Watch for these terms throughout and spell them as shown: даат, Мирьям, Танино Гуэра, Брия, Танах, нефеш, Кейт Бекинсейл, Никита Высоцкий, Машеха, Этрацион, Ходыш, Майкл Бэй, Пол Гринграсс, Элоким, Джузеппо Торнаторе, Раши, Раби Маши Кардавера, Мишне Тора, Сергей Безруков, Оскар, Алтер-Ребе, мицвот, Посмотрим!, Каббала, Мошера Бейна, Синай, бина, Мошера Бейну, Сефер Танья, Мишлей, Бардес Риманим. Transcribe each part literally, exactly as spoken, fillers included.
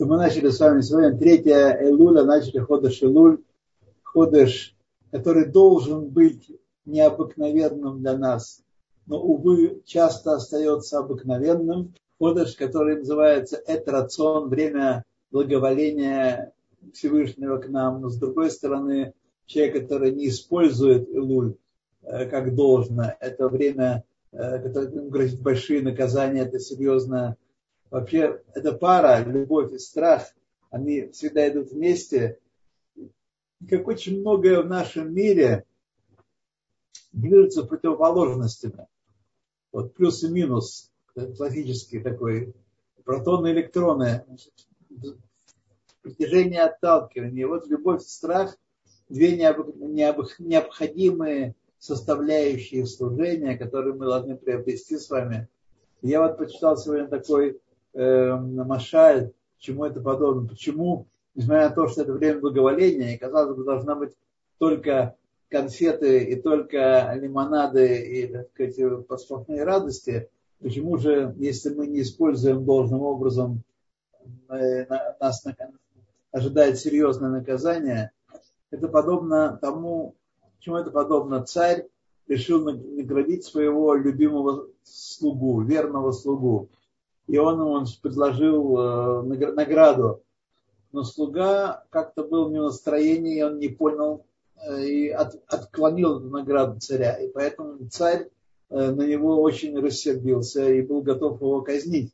что мы начали с вами сегодня третья Элуля, начали Ходыш Элуль, Ходыш, который должен быть необыкновенным для нас, но, увы, часто остается обыкновенным. Ходыш, который называется Этрацион, время благоволения Всевышнего к нам, но, с другой стороны, человек, который не использует Элуль как должно, это время, которое ему грозит большие наказания, это серьезно. Вообще, эта пара, любовь и страх, они всегда идут вместе. И как очень многое в нашем мире движется противоположностями. Вот плюс и минус, классический такой, протоны и электроны, притяжение и отталкивание. Вот любовь и страх, две необходимые составляющие служения, которые мы должны приобрести с вами. Я вот почитал сегодня такой э, машаль, чему это подобно. Почему, несмотря на то, что это время благоволения, и, казалось бы, должна быть только конфеты и только лимонады и, так сказать, пасхальные радости, почему же, если мы не используем должным образом, э, нас ожидает серьезное наказание? Это подобно тому, чему это подобно? Царь решил наградить своего любимого слугу, верного слугу. И он ему предложил награду. Но слуга как-то был не в настроении, и он не понял, и от, отклонил эту награду царя. И поэтому царь на него очень рассердился и был готов его казнить.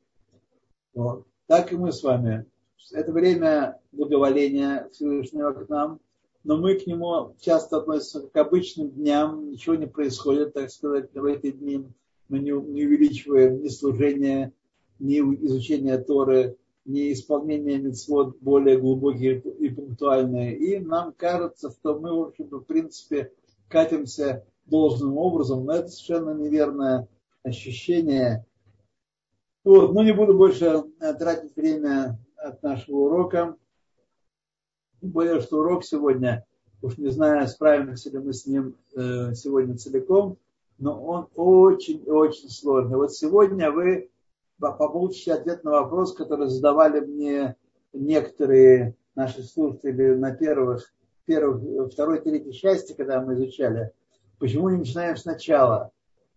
Вот. Так и мы с вами. Это время благоволения Всевышнего к нам. Но мы к нему часто относимся как к обычным дням, ничего не происходит, так сказать, в эти дни. Мы не увеличиваем ни служение, ни изучение Торы, ни исполнение мицвот более глубокие и пунктуальные. И нам кажется, что мы, в общем-то, в принципе, катимся должным образом, но это совершенно неверное ощущение. Вот, но не буду больше тратить время от нашего урока. Тем более, что урок сегодня, уж не знаю, справимся ли мы с ним э, сегодня целиком, но он очень-очень сложный. Вот сегодня вы получите ответ на вопрос, который задавали мне некоторые наши слушатели на первых, первых второй, третьей части, когда мы изучали. Почему не начинаем сначала?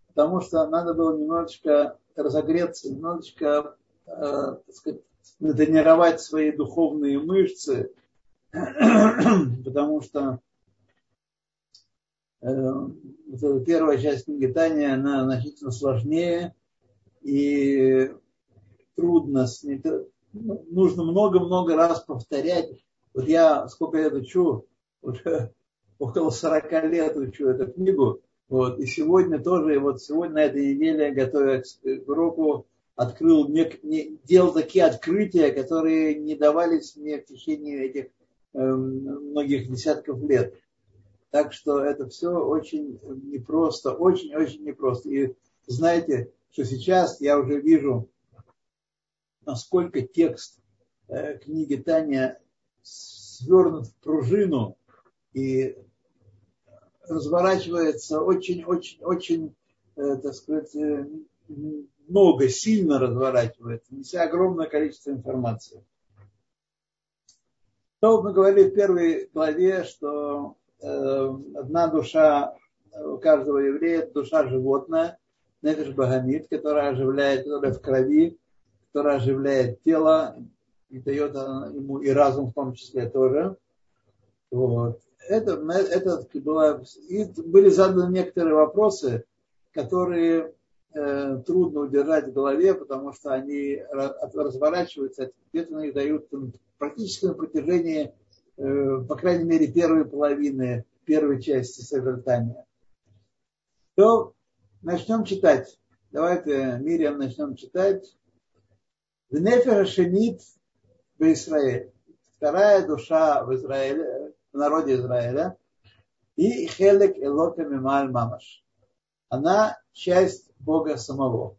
Потому что надо было немножечко разогреться, немножечко, э, так сказать, натренировать свои духовные мышцы, потому что э, вот эта первая часть книги Таня, она значительно сложнее и трудно, нужно много-много раз повторять. Вот я сколько лет учу, уже около сорока лет учу эту книгу, вот, и сегодня тоже, вот сегодня на этой неделе, готовясь к уроку, открыл, нек, не, делал такие открытия, которые не давались мне в течение этих многих десятков лет. Так что это все очень непросто, очень-очень непросто. И знаете, что сейчас я уже вижу, насколько текст книги Таня свернут в пружину и разворачивается очень-очень-очень, так сказать, много, сильно разворачивается, неся огромное количество информации. То мы говорили в первой главе, что э, одна душа у каждого еврея – это душа животное, нефеш багомит, которая оживляет, которая в крови, которая оживляет тело и дает ему и разум в том числе тоже. Вот. Это, это было, и были заданы некоторые вопросы, которые э, трудно удержать в голове, потому что они разворачиваются, где-то на них дают практически на протяжении, по крайней мере, первой половины, первой части Совертания. То начнем читать. Давайте, Мирьям, начнем читать. Венефер Шенит в Израиле. Вторая душа в Израиле, в народе Израиля. И Хелек Элока Мималь Мамаш. Она часть Бога самого.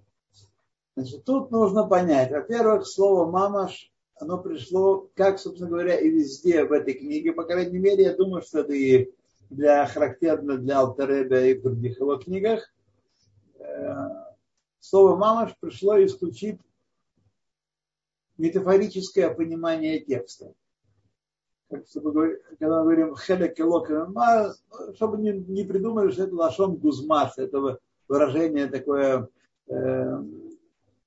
Значит, тут нужно понять. Во-первых, слово «мамаш» оно пришло, как, собственно говоря, и везде в этой книге. По крайней мере, я думаю, что это и для, характерно для Алтер-Ребе и в других его книгах. Слово «мамаш» пришло исключительно метафорическое понимание текста. Как, когда мы говорим «хелек и локем ма», чтобы не, не придумали, что это лашон гузмас, это выражение такое э,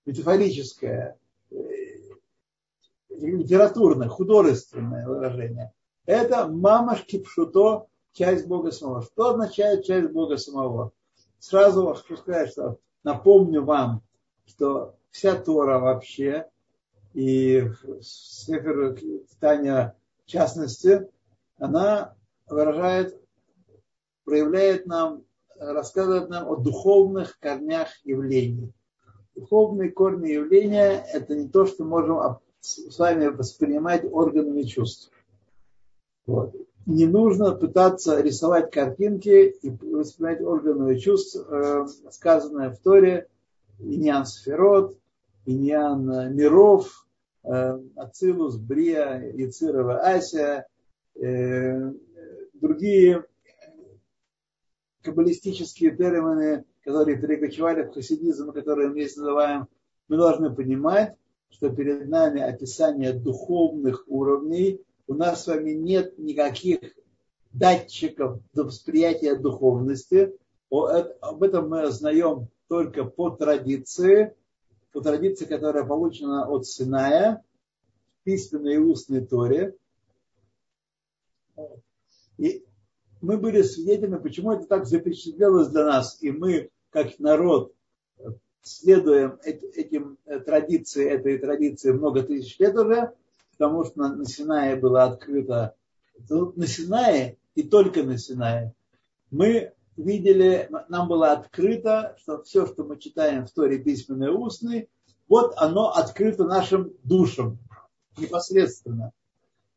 метафорическое, э, литературное, художественное выражение. Это «мамаш кипшуто», часть Бога самого. Что означает часть Бога самого? Сразу хочу сказать, что напомню вам, что вся Тора вообще, и Сефер Танья в частности, она выражает, проявляет нам, рассказывает нам о духовных корнях явлений. Духовные корни явления – это не то, что можем с вами воспринимать органами чувств. Вот. Не нужно пытаться рисовать картинки и воспринимать органы чувств, сказанное в Торе, иньян сферот, иньян миров, Ацилус, Брия, Яцирова, Асия, другие каббалистические термины, которые перекочевали в хасидизм, которые мы здесь называем, мы должны понимать, что перед нами описание духовных уровней. У нас с вами нет никаких датчиков до восприятия духовности. Об этом мы узнаем только по традиции, по традиции, которая получена от Синая, в письменной и устной Торе. И мы были свидетелями, почему это так запечатлелось для нас. И мы, как народ, следуем этим традиции, этой традиции много тысяч лет уже, потому что на Синае было открыто, на Синае и только на Синае мы видели, нам было открыто, что все, что мы читаем в Торе письменной и устной, вот оно открыто нашим душам непосредственно.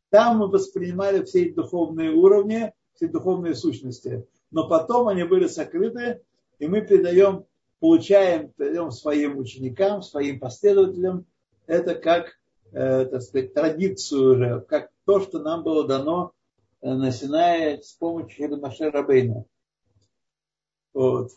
Там мы воспринимали все эти духовные уровни, все духовные сущности, но потом они были сокрыты, и мы передаем, получаем, передаем своим ученикам, своим последователям, это как Э, так сказать, традицию уже, как то, что нам было дано на Синае с помощью Мошера Бейна. Вот.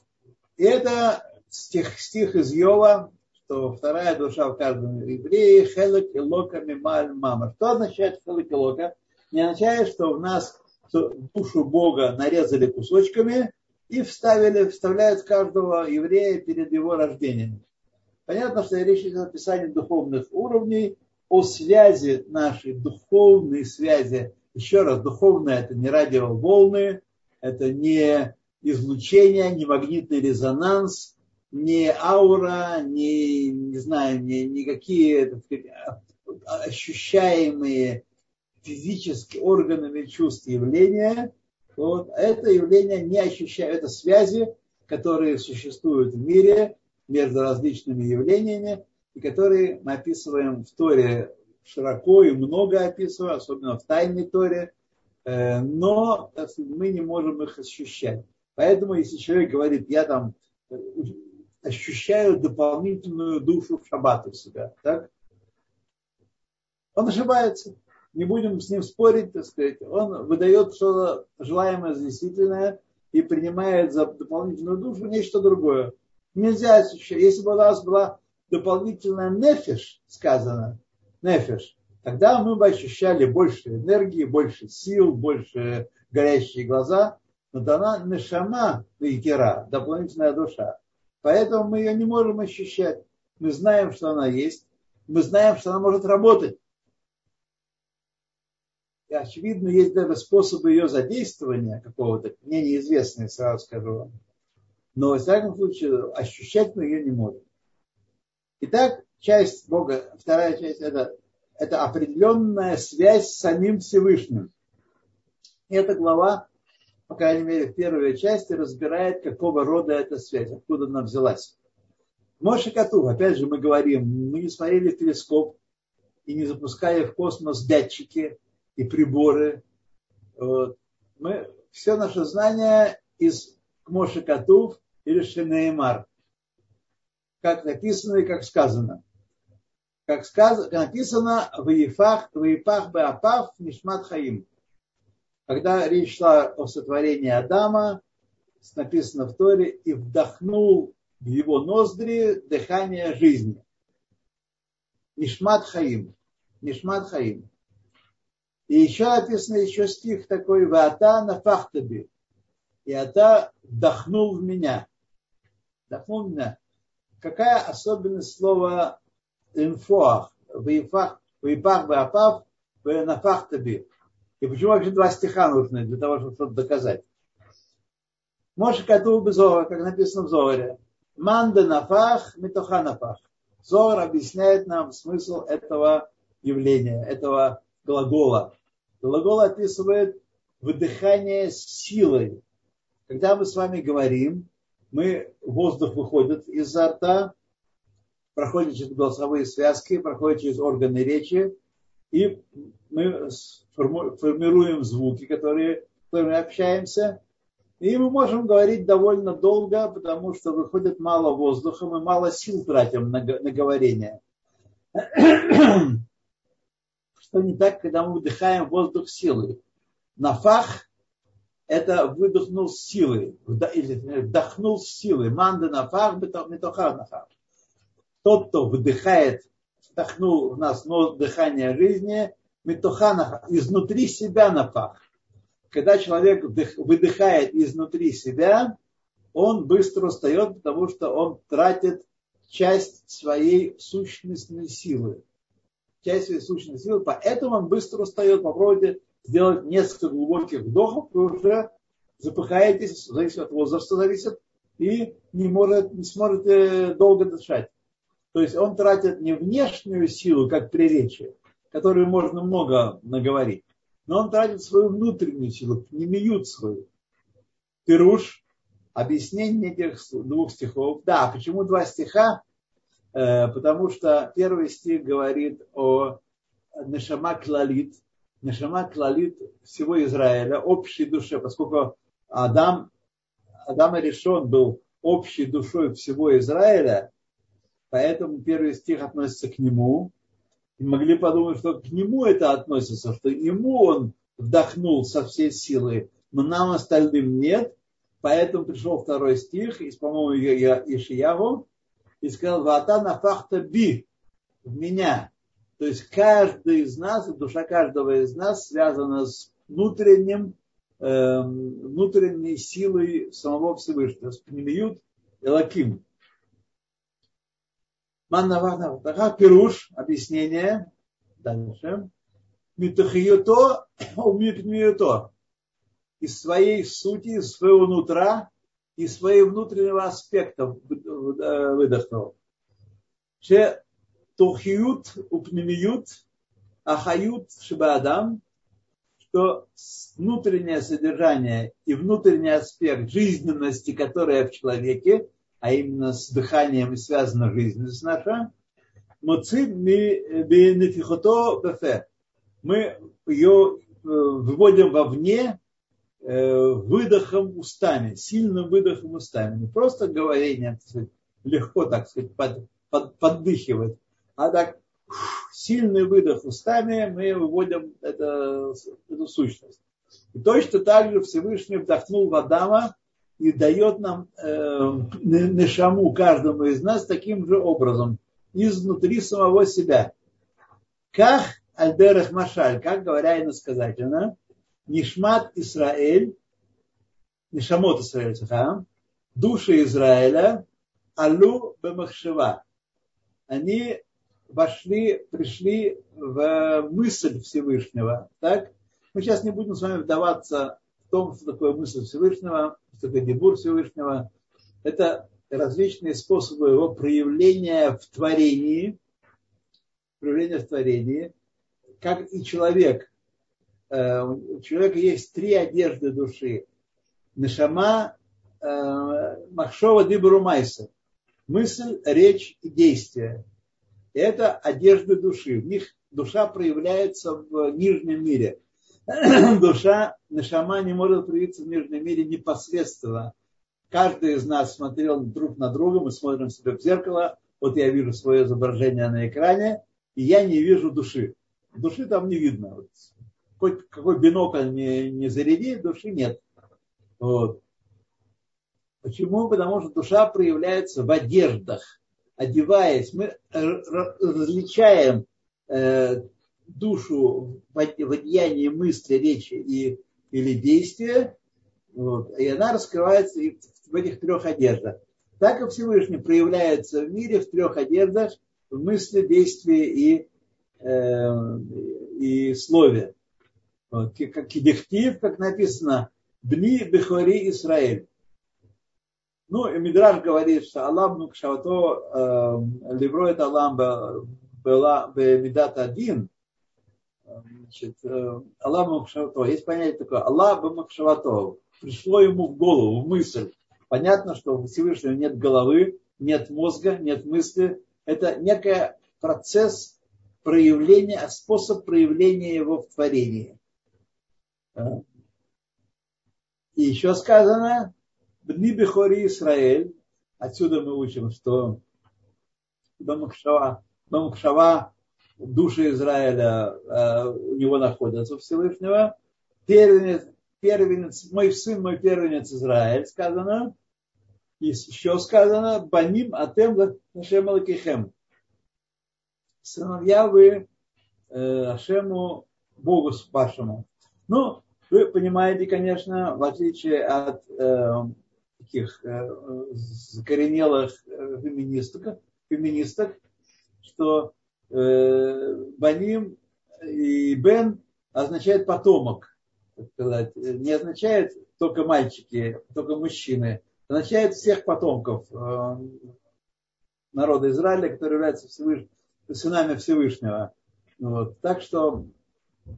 И это стих, стих из Йова, что вторая душа в каждом еврее, хелек и лока мималь мама. Что означает хелек и лока? Не означает, что в нас что душу Бога нарезали кусочками и вставили, вставляют каждого еврея перед его рождением. Понятно, что речь идет о описании духовных уровней, о связи нашей, духовной связи. Еще раз, духовная – это не радиоволны, это не излучение, не магнитный резонанс, не аура, не, не знаю, не, никакие ощущаемые физически органами чувств явления. Вот. Это явление не ощущаю, это связи, которые существуют в мире между различными явлениями, и которые мы описываем в Торе широко и много описываем, особенно в Тайной Торе, но мы не можем их ощущать. Поэтому, если человек говорит, я там ощущаю дополнительную душу в шаббат у себя, так? Он ошибается. Не будем с ним спорить, так сказать. Он выдает что-то желаемое за действительное и принимает за дополнительную душу нечто другое. Нельзя ощущать. Если бы у нас была дополнительно нефиш сказано, нефиш, тогда мы бы ощущали больше энергии, больше сил, больше горящие глаза, но дана нешама ликера, дополнительная душа. Поэтому мы ее не можем ощущать. Мы знаем, что она есть, мы знаем, что она может работать. И очевидно, есть даже способы ее задействования какого-то, мне неизвестные, сразу скажу вам. Но, в всяком случае, ощущать мы ее не можем. Итак, часть Бога, вторая часть это, – это определенная связь с самим Всевышним. И эта глава, по крайней мере, в первой части разбирает, какого рода эта связь, откуда она взялась. Моше Катув, опять же, мы говорим, мы не смотрели в телескоп и не запускали в космос датчики и приборы. Вот. Мы, все наше знание из Моше Катув или Шенеймар. Как написано и как сказано. Как сказ... написано в Ефах, в Ефах Беапав Нишмат Хаим. Когда речь шла о сотворении Адама, написано в Торе, и вдохнул в его ноздри дыхание жизни. Нишмат Хаим. Нишмат Хаим. И еще написано еще стих такой: «Ваата нафахтаби». И ата вдохнул в меня. Вдохнул в меня. Какая особенность слова инфоах? Ваифах, ваипах, ваапав, ванафахтаби. И почему вообще два стиха нужны для того, чтобы что-то доказать? Моше катув бзоар, как написано в Зоаре. Манда нафах, митоха нафах. Зоар объясняет нам смысл этого явления, этого глагола. Глагол описывает выдыхание силой. Когда мы с вами говорим, мы, воздух выходит изо рта, проходит через голосовые связки, проходит через органы речи, и мы формируем звуки, которые, с которыми общаемся. И мы можем говорить довольно долго, потому что выходит мало воздуха, мы мало сил тратим на, на говорение. Что не так, когда мы выдыхаем воздух силой? Нафах – это выдохнул силой, или вдохнул силой. Манда нафах, метоха нафах. Тот, кто выдыхает, вдохнул в нас дыхание жизни, метоха нафах, изнутри себя нафах. Когда человек вдых, выдыхает изнутри себя, он быстро устает, потому что он тратит часть своей сущностной силы. Часть своей сущностной силы, поэтому он быстро устает. Попробуйте сделать несколько глубоких вдохов, вы уже запыхаетесь, зависит от возраста, зависит, и не, может, не сможете долго дышать. То есть он тратит не внешнюю силу, как при речи, которую можно много наговорить, но он тратит свою внутреннюю силу, пнемиют свою. Пируш, объяснение этих двух стихов. Да, почему два стиха? Потому что первый стих говорит о Нешама Клалит, Нешама Клалит всего Израиля, общей душе, поскольку Адам, Адам Аришон был общей душой всего Израиля, поэтому первый стих относится к нему. Могли подумать, что к нему это относится, что ему он вдохнул со всей силы, но нам остальным нет. Поэтому пришел второй стих, из, по-моему, Ишиягу, и сказал: «Ваата нафахта би», в меня. То есть каждый из нас, душа каждого из нас связана с внутренним, э, внутренней силой самого Всевышнего, с пнемиют элаким. Маннавахна, таха, пируш, объяснение, дальше. Митахиюто, умитмиюто. Из своей сути, из своего нутра, из своего внутреннего аспекта выдохнул. Че тухиют, упнемиют, ахают, шибаадам, что внутреннее содержание и внутренний аспект жизненности, которая в человеке, а именно с дыханием и связана жизненность наша, мы ее выводим вовне выдохом устами, сильным выдохом устами. Не просто говорение, легко, так сказать, под, под, поддыхивать, а так сильный выдох устами, мы выводим это, эту сущность. И точно так же Всевышний вдохнул в Адама и дает нам э, нешаму каждому из нас таким же образом, изнутри самого себя. Как Альдерах Машаль, как говоря иносказательно, Нишмат Исраэль, Нишамот Исраэль, души Израиля, Алу Бемахшева. Они вошли, пришли в мысль Всевышнего. Так? Мы сейчас не будем с вами вдаваться в том, что такое мысль Всевышнего, что такое дебур Всевышнего. Это различные способы его проявления в творении, проявления в творении, как и человек. У человека есть три одежды души. Нешама, махшова, дибуру майса. Мысль, речь и действие. Это одежды души. В них душа проявляется в нижнем мире. Душа, нешама не может проявиться в нижнем мире непосредственно. Каждый из нас смотрел друг на друга, мы смотрим себе в зеркало, вот я вижу свое изображение на экране, и я не вижу души. Души там не видно. Вот. Хоть какой бинокль не, не заряди, души нет. Вот. Почему? Потому что душа проявляется в одеждах. одеваясь, мы различаем душу в одеянии мысли, речи и, или действия, вот, и она раскрывается в этих трех одеждах. Так и Всевышний проявляется в мире в трех одеждах: в мысли, действии и, э, и слове. Вот, как кедихтив, как написано, «Бни бехори Исраэль». Ну, и Мидраш говорит, что «Алам нукшавато левроет алам бемидат один». Значит, «Алам нукшавато». Есть понятие такое «Алам бемукшавато». Пришло ему в голову, в мысль. Понятно, что у Всевышнего нет головы, нет мозга, нет мысли. Это некий процесс проявления, способ проявления его в творении. И еще сказано «Бни бихори Исраэль». Отсюда мы учим, что Бамакшава, души Израиля, у него находятся у Всевышнего. Первенец, первенец, мой сын, мой первенец Израиль, сказано. И еще сказано «Баним атем Ашем Алакихем». Сыновья вы Ашему, Богу вашему. Ну, вы понимаете, конечно, в отличие от э, таких э, закоренелых феминисток, феминисток, что э, баним и бен означает потомок, так сказать, не означает только мальчики, только мужчины, означает всех потомков э, народа Израиля, которые являются Всевыш... сынами Всевышнего. Вот. Так что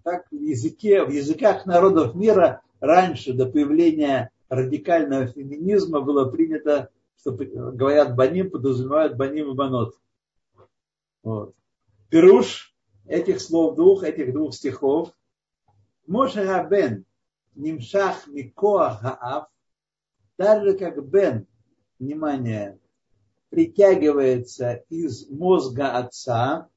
так в, языке, в языках народов мира раньше, до появления радикального феминизма, было принято, что говорят баним, подразумевают баним и банот. Вот. Пируш этих слов двух, этих двух стихов. Мошера бен нимшах микоах хааф, так же как бен, внимание, притягивается из мозга отца.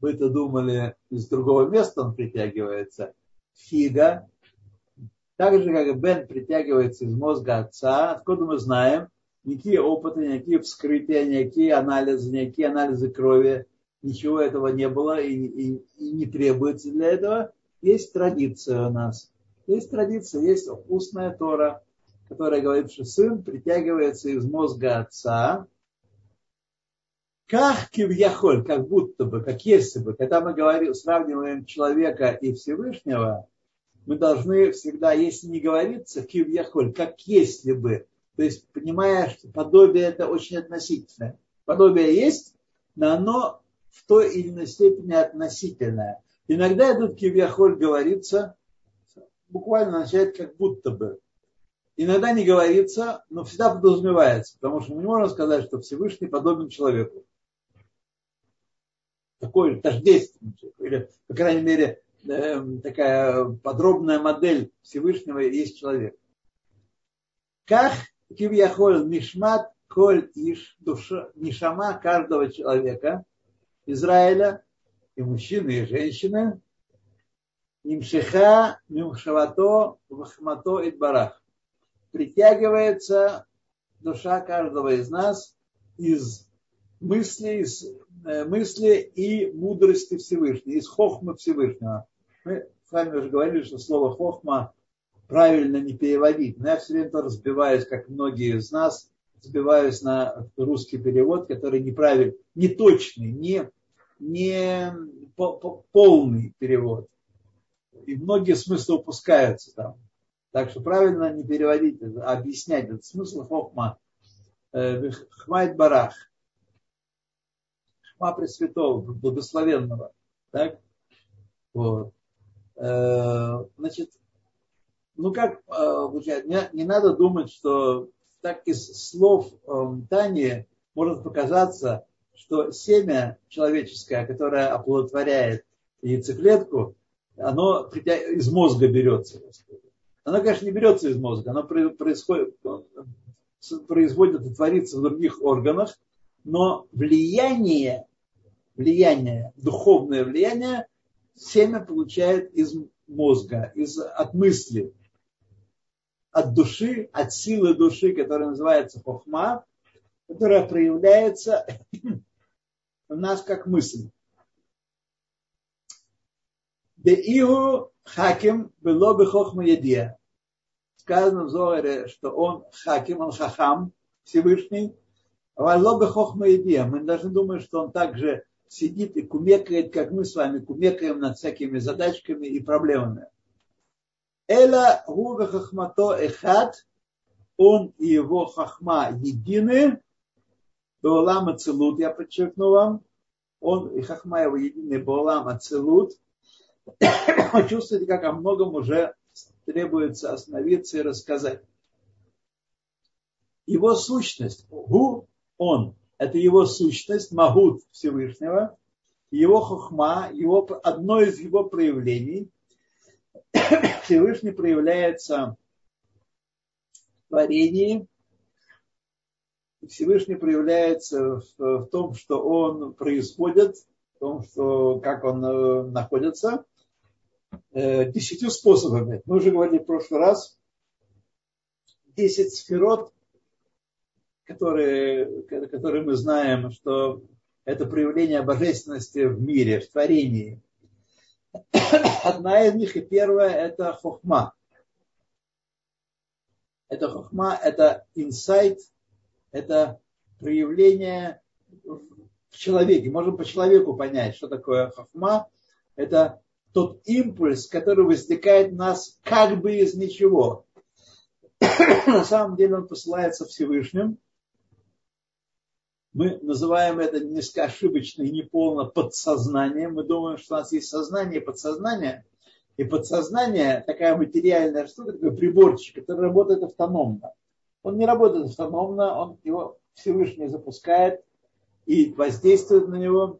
Вы-то думали, из другого места он притягивается. Фига. Так же, как бен притягивается из мозга отца. Откуда мы знаем? Никакие опыты, никакие вскрытия, никакие анализы, никакие анализы крови. Ничего этого не было и, и, и не требуется для этого. Есть традиция у нас. Есть традиция, есть устная Тора, которая говорит, что сын притягивается из мозга отца. Как кивьяхоль, как будто бы, как если бы, когда мы говорим, сравниваем человека и Всевышнего, мы должны всегда, если не говорится кивьяхоль, как если бы, то есть понимая, что подобие это очень относительное. Подобие есть, но оно в той или иной степени относительное. Иногда тут кивьяхоль говорится, буквально означает как будто бы. Иногда не говорится, но всегда подразумевается, потому что мы не можем сказать, что Всевышний подобен человеку. Такой тождественный человек, или, по крайней мере, такая подробная модель Всевышнего есть человек. Как кивьяхоль нишмат коль иш, душа, нишама каждого человека Израиля, и мужчины, и женщины, нимшиха мимшавато вахмато идбарах. Притягивается душа каждого из нас из мысли, из мысли и мудрости Всевышнего, из хохмы Всевышнего. Мы с вами уже говорили, что слово хохма правильно не переводить. Но я все время разбиваюсь, как многие из нас, разбиваюсь на русский перевод, который неправильный, неточный, не, не полный перевод. И многие смыслы упускаются там. Так что правильно не переводить, а объяснять этот смысл хохма. Хмайт барах. Хма Пресвятого, благословенного. Так? Вот. Значит, ну как, не, не надо думать, что так из слов Тани может показаться, что семя человеческое, которое оплодотворяет яйцеклетку, оно из мозга берется. Оно, конечно, не берется из мозга, оно происходит, производится и творится в других органах, но влияние, влияние, духовное влияние семя получает из мозга, из, от мысли, от души, от силы души, которая называется хохма, которая проявляется у нас как мысль. Деигу хаким было бы хохма едия. Сказано в Зоаре, что он хаким, он хахам, Всевышний. Было бы хохма едия. Мы даже думаем, что он также сидит и кумекает, как мы с вами кумекаем над всякими задачками и проблемами. Эла гува хохмато эхат. Он и его хохма едины. Беолам ацелут, я подчеркну вам. Он и хохма его едины, беолам ацелут. Вы чувствуете, как о многом уже требуется остановиться и рассказать. Его сущность, гу, он, это его сущность, магут Всевышнего, его хохма, его, одно из его проявлений. Всевышний проявляется в творении, Всевышний проявляется в том, что он происходит, в том, что, как он находится. Десятью способами. Мы уже говорили в прошлый раз. Десять сферот, которые, которые мы знаем, что это проявление божественности в мире, в творении. Одна из них и первая — это хохма. Это хохма, это инсайт, это проявление в человеке. Можем по человеку понять, что такое хохма. Это тот импульс, который возникает в нас как бы из ничего. На самом деле он посылается Всевышним. Мы называем это низкоошибочно и неполно подсознанием. Мы думаем, что у нас есть сознание и подсознание. И подсознание, такая материальная штука, такой приборчик, который работает автономно. Он не работает автономно, он его Всевышний запускает и воздействует на него.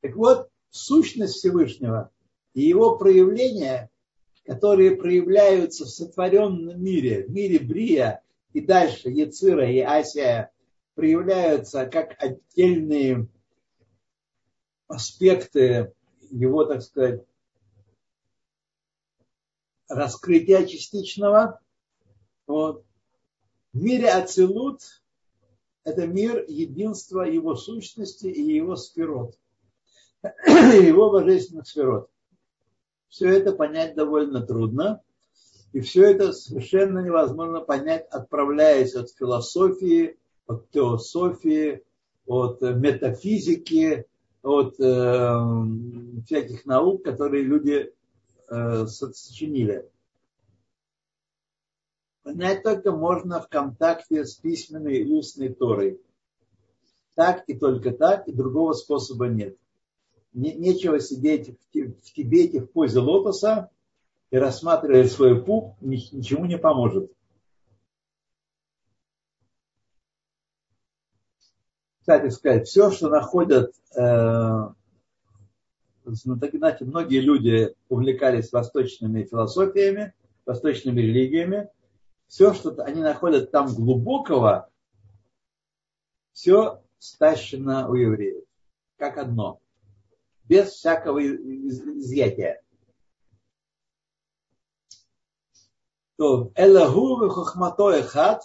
Так вот, сущность Всевышнего и его проявления, которые проявляются в сотворенном мире, в мире Брия и дальше Яцира и Асия, проявляются как отдельные аспекты его, так сказать, раскрытия частичного. Вот. В мире Ацилут это мир единства его сущности и его сферот, его божественных сферот. Все это понять довольно трудно, и все это совершенно невозможно понять, отправляясь от философии, от теософии, от метафизики, от э, всяких наук, которые люди э, сочинили. Понять только можно в контакте с письменной и устной Торой. Так и только так, и другого способа нет. Нечего сидеть в Тибете в позе лотоса и рассматривать свой пуп, ничему не поможет. Кстати сказать, все, что находят, э, знаете, многие люди увлекались восточными философиями, восточными религиями, все, что они находят там глубокого, все стащено у евреев, как одно. Без всякого изъятия. То Элогу хохмато эхат,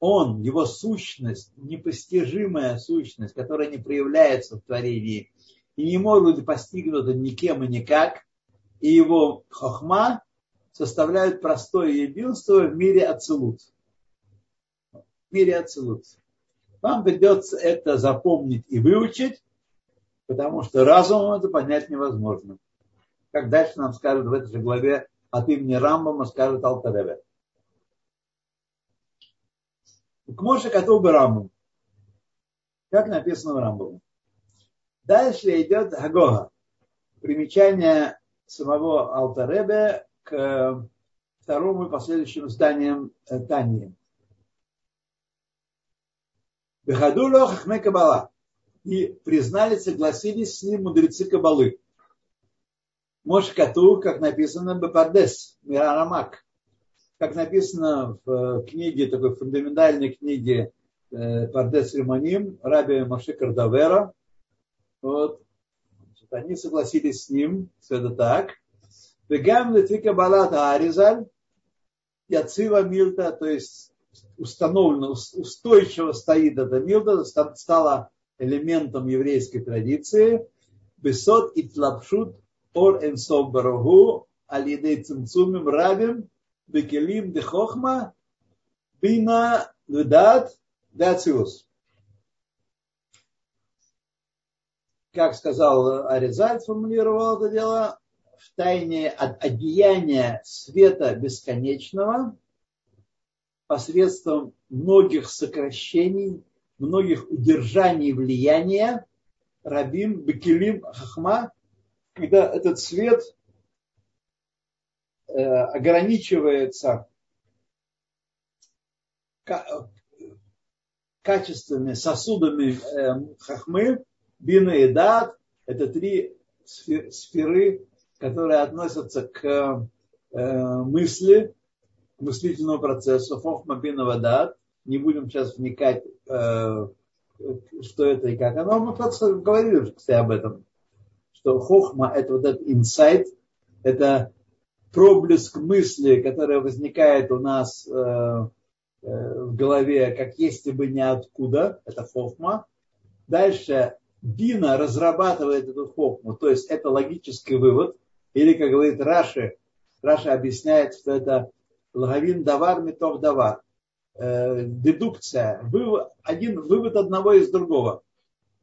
он, его сущность, непостижимая сущность, которая не проявляется в творении и не может быть постигнута никем и никак, и его хохма составляют простое единство в мире Ацилут. В мире Ацилут. Вам придется это запомнить и выучить, потому что разумом это понять невозможно. Как дальше нам скажут в этой же главе от имени Рамбама, скажет Алтареве. К Моше Катуб Рамбам. Как написано в Рамбаме. Дальше идет Хагога. Примечание самого Алтареве к второму и последующим зданиям Таньи. Бехадуло хахме кабала. И признали, согласились с ним мудрецы Кабалы. Моше Катуб, как написано, Бардес Риманим, как написано в книге, такой фундаментальной книге Бардес Риманим, Раби Маши Кардавера. Вот. Они согласились с ним, все это так. Вегам лифи каббалат Аризаль, яцива милта, то есть установлено, устойчиво стоит эта милта, стала элементом еврейской традиции. Бесот и тлапшут ор энсов барагу алидей цинцумим рабим бекелим де хохма бина льдат де ациус. Как сказал Аризаль, формулировал это дело, в тайне от одеяния света бесконечного посредством многих сокращений, многих удержаний влияния рабим, бекилим, хахма, когда этот свет э, ограничивается ка- качественными сосудами э, хахмы, бина и дат, это три сферы, которые относятся к э, мысли, к мыслительному процессу, хохма, бина, дат. Не будем сейчас вникать, э, что это и как оно. Мы просто говорили, кстати, об этом, что хохма – это вот этот инсайт, это проблеск мысли, который возникает у нас э, э, в голове, как если бы ниоткуда, это хохма. Дальше бина разрабатывает эту хохму, то есть это логический вывод, или, как говорит Раши, Раши объясняет, что это лгавин давар, метов давар. Дедукция, вывод, один вывод одного из другого.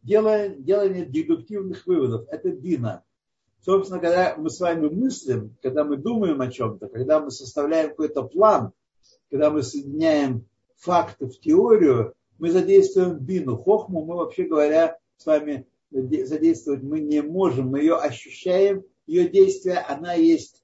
Делание, делание дедуктивных выводов, это бина. Собственно, когда мы с вами мыслим, когда мы думаем о чем-то, когда мы составляем какой-то план, когда мы соединяем факты в теорию, мы задействуем бину. Хохму мы, вообще говоря, с вами задействовать мы не можем, мы ее ощущаем, ее действие, она есть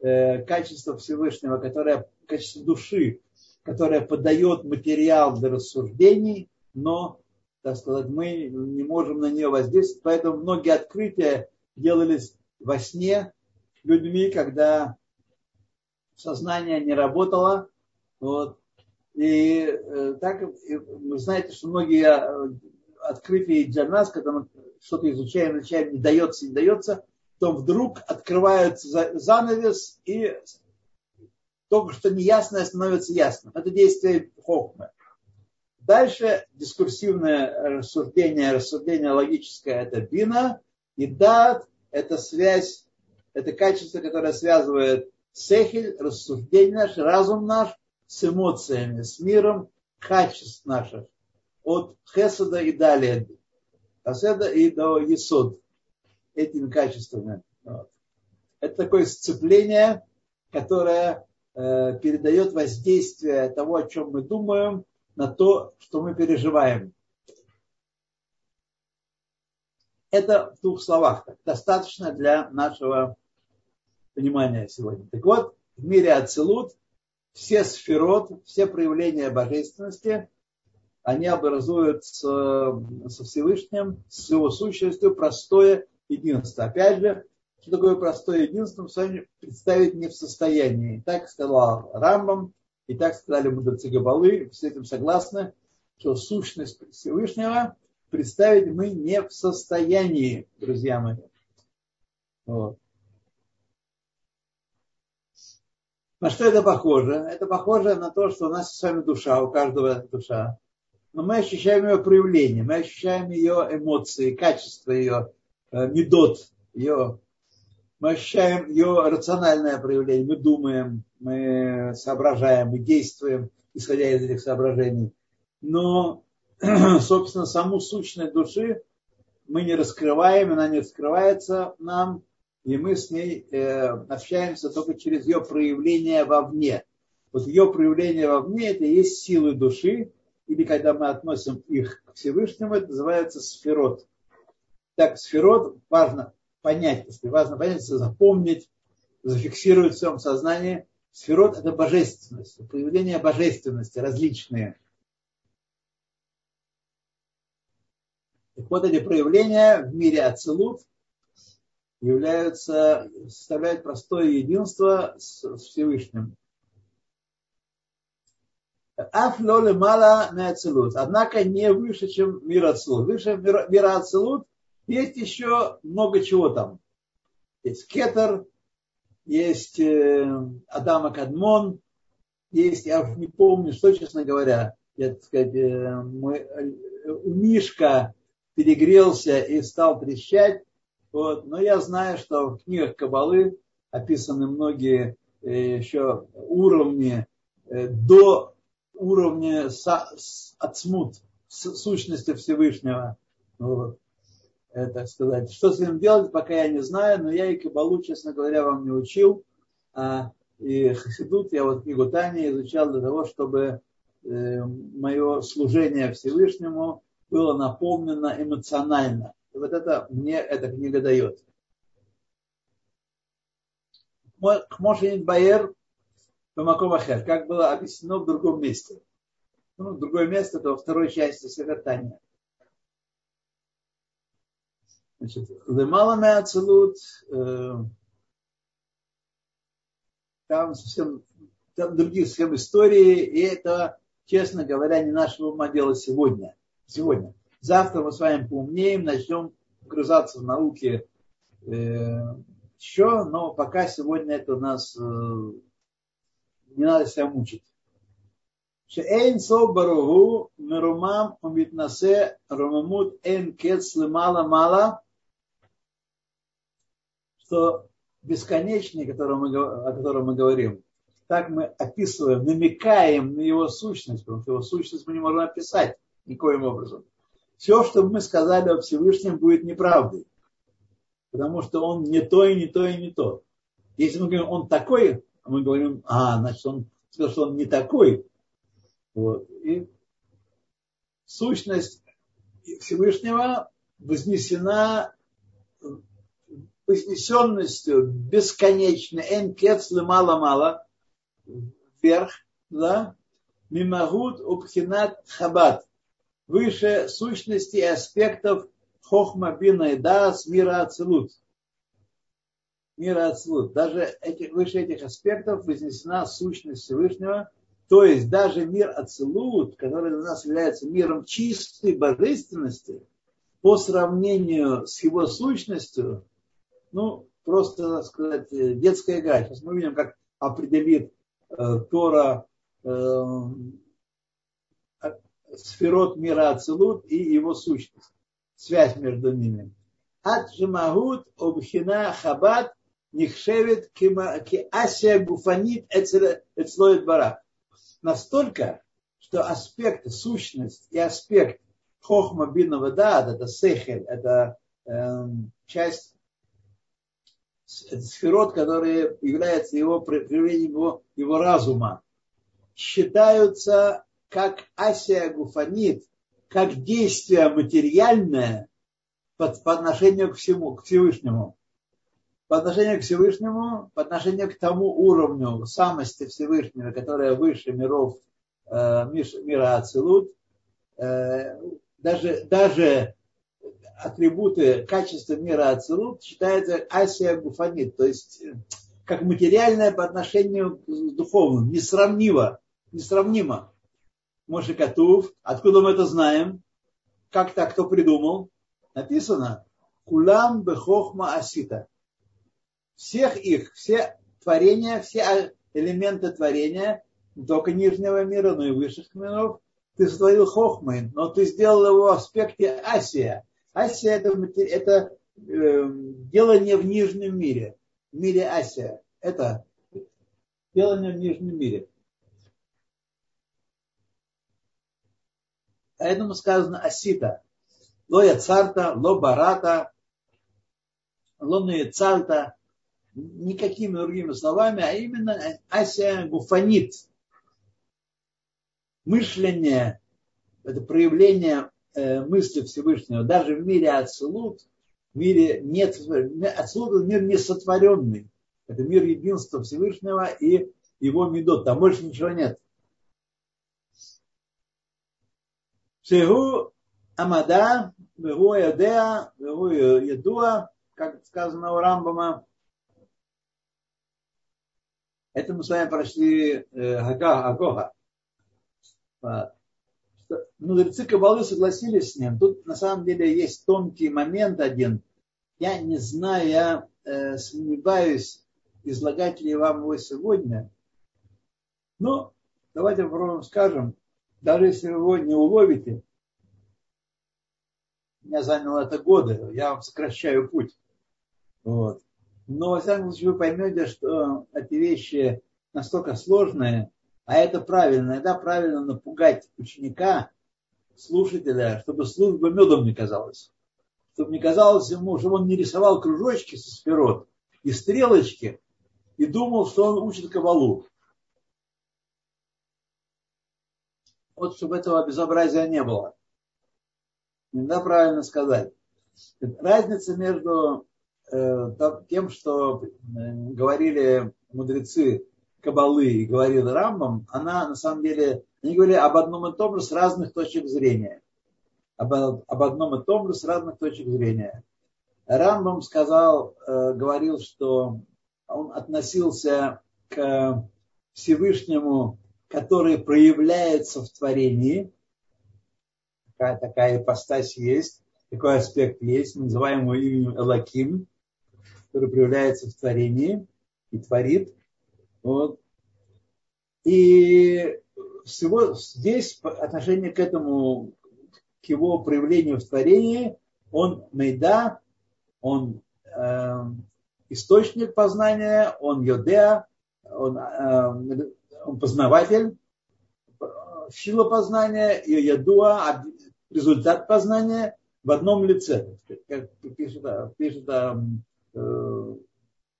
э, качество Всевышнего, которое, качество души, которое подает материал для рассуждений, но, так сказать, мы не можем на нее воздействовать, поэтому многие открытия делались во сне людьми, когда сознание не работало, вот, и э, так, и, вы знаете, что многие открытие для нас, когда мы что-то изучаем, изучаем, не дается, не дается, то вдруг открывается занавес, и только что неясное становится ясным. Это действие хохмы. Дальше дискурсивное рассуждение, рассуждение логическое, это бина, и дат, это связь, это качество, которое связывает сехель, рассуждение наш, разум наш с эмоциями, с миром, качеств наших. От хесада и далее. Хесада и до есод. Этими качествами. Вот. Это такое сцепление, которое э, передает воздействие того, о чем мы думаем, на то, что мы переживаем. Это в двух словах. Так, достаточно для нашего понимания сегодня. Так вот, в мире ацилут все сферот, все проявления божественности, они образуют со Всевышним, с его сущностью простое единство. Опять же, что такое простое единство, мы с вами представить не в состоянии. И так сказал Рамбам, и так сказали мудрецы Габалы, с этим согласны, что сущность Всевышнего представить мы не в состоянии, друзья мои. Вот. На что это похоже? Это похоже на то, что у нас с вами душа, у каждого душа. Но мы ощущаем ее проявление, мы ощущаем ее эмоции, качество ее, медот, ее, мы ощущаем ее рациональное проявление, мы думаем, мы соображаем, мы действуем, исходя из этих соображений. Но, собственно, саму сущность души мы не раскрываем, она не раскрывается нам, и мы с ней общаемся только через ее проявление вовне. Вот ее проявление вовне – это и есть силы души, или когда мы относим их к Всевышнему, это называется сферот. Так, сферот важно понять, если важно понять, запомнить, зафиксировать в своем сознании. Сферот – это божественность, проявление божественности различные. Так вот, эти проявления в мире ацилут являются, составляют простое единство с, с Всевышним. Афлоле мала не ацилут. Однако не выше, чем мир ацилут. Выше мира ацилут есть еще много чего там. Есть кетер, есть Адама Кадмон, есть, я не помню, что, честно говоря, я, так сказать, мой, Мишка перегрелся и стал трещать. Вот. Но я знаю, что в книгах Кабалы описаны многие еще уровни до уровня ацмут, сущности Всевышнего. Вот. Так сказать. Что с ним делать, пока я не знаю, но я и Кабалу, честно говоря, вам не учил. А и Хасидут, я вот книгу Тани изучал для того, чтобы мое служение Всевышнему было наполнено эмоционально. И вот это мне эта книга дает. Кмошенит Байер Памаковахер, как было объяснено в другом месте. Ну, в другое место, это во второй части Совертания. Значит, Лемаламе Ацелут, там совсем там других схем истории, и это, честно говоря, не нашего ума дело сегодня. Сегодня. Завтра мы с вами поумнеем, начнем вгрызаться в науки э, еще, но пока сегодня это у нас э, не надо себя мучить. Шеэйн со баругу мерумам умитнасе румамут эн кец лимала мала, что бесконечный, который мы, о котором мы говорим, так мы описываем, намекаем на его сущность, потому что его сущность мы не можем описать никоим образом. Все, что мы сказали о Всевышнем, будет неправдой, потому что он не то и не то и не то. Если мы говорим, он такой, мы говорим, а, значит, он сказал, что он не такой. Вот. И сущность Всевышнего вознесена вознесенностью бесконечно, энкец лимала-мала, вверх, да, мимагут убхинат хабад, выше сущности и аспектов хохма бина и даас мира ацелут. Мира ацелут. Даже эти, выше этих аспектов вознесена сущность Всевышнего, то есть даже мир ацелут, который для нас является миром чистой божественности, по сравнению с его сущностью, ну, просто, так сказать, детская игра. Сейчас мы видим, как определит э, Тора э, сферот мира Ацилут и его сущность, связь между ними. Аджимагут обхина хабат нихшевит ки асия гуфанит эцлоит барак. Настолько, что аспект, сущность и аспект хохма бинного даад, это сехель, это э, часть сферот, которые являются его проявлением его, его разума, считаются как асия гуфанит, как действие материальное по, по отношению к всему, к Всевышнему. По отношению к Всевышнему, по отношению к тому уровню самости Всевышнего, которая выше миров, э, мира Ацилут, э, даже, даже атрибуты, качества мира Ацилут считаются асия гуфанит, то есть как материальное по отношению к духовному, несравнимо, несравнимо. Моше Катув, откуда мы это знаем? Как так, кто придумал? Написано, кулам бехохма асита. Всех их, все творения, все элементы творения, не только нижнего мира, но и высших миров, ты сотворил хохмой, но ты сделал его в аспекте асия. Асия это, это э, делание в нижнем мире. В мире асия. Это делание в нижнем мире. Поэтому сказано асита. Ло яцарта, ло барата, ло неяцарта. Никакими другими словами, а именно асия гуфанит. Мышление, это проявление мысли Всевышнего. Даже в мире Ацилут, в мире нет, Ацилут мир несотворенный. Это мир единства Всевышнего и его медот. Там больше ничего нет. Шегу Амада, Вегу Эдеа, Вегу Едуа, как сказано у Рамбама. Это мы с вами прошли Агоха. Мудрецы Кабалы согласились с ним. Тут на самом деле есть тонкий момент один. Я не знаю, я сомневаюсь, излагать ли вам его сегодня. Но давайте попробуем скажем, даже если вы его не уловите, меня заняло это годы, я вам сокращаю путь. Вот. Но, во всяком случае, вы поймете, что эти вещи настолько сложные, а это правильно, иногда правильно напугать ученика, слушателя, чтобы служба медом не казалась. Чтобы не казалось ему, чтобы он не рисовал кружочки со сферот и стрелочки и думал, что он учит кабалу. Вот чтобы этого безобразия не было. Иногда правильно сказать. Разница между тем, что говорили мудрецы кабалы и говорил Рамбам, она на самом деле, они говорили об одном и том же с разных точек зрения. Об, об одном и том же с разных точек зрения. Рамбам сказал, э, говорил, что он относился к Всевышнему, который проявляется в творении. Такая, такая ипостась есть, такой аспект есть, называемый именем Элаким, который проявляется в творении и творит. Вот. И всего здесь отношение к этому, к его проявлению в творении, он мейда, он э, источник познания, он йодеа, он, э, он познаватель, сила познания и ядуа, результат познания в одном лице. Как пишет, пишет э,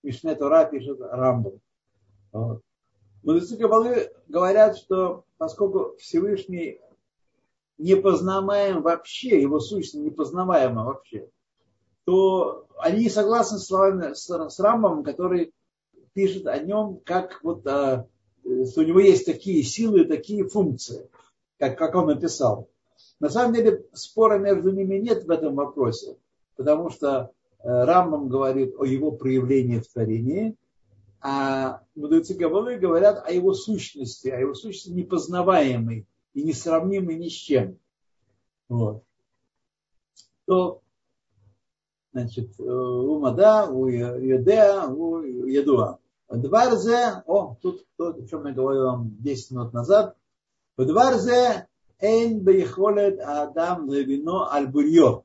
Мишне Тора, пишет Рамбам. Вот. Мудрецы кабалы говорят, что поскольку Всевышний непознаваем вообще, его сущность непознаваема вообще, то они не согласны с словами с, с Рамбамом, который пишет о нем, как вот, а, что у него есть такие силы, такие функции, как, как он написал. На самом деле спора между ними нет в этом вопросе, потому что Рамбам говорит о его проявлении в творении, а мудрецы кабалы говорят о его сущности, о его сущности непознаваемой и несравнимой ни с чем. Вот. То, значит, у Мада, у Йодеа, у Ядуа. Дварзе, о, тут то, о чем я говорил вам десять минут назад. Дварзе эйн бейхолет адам левино аль-бурьё.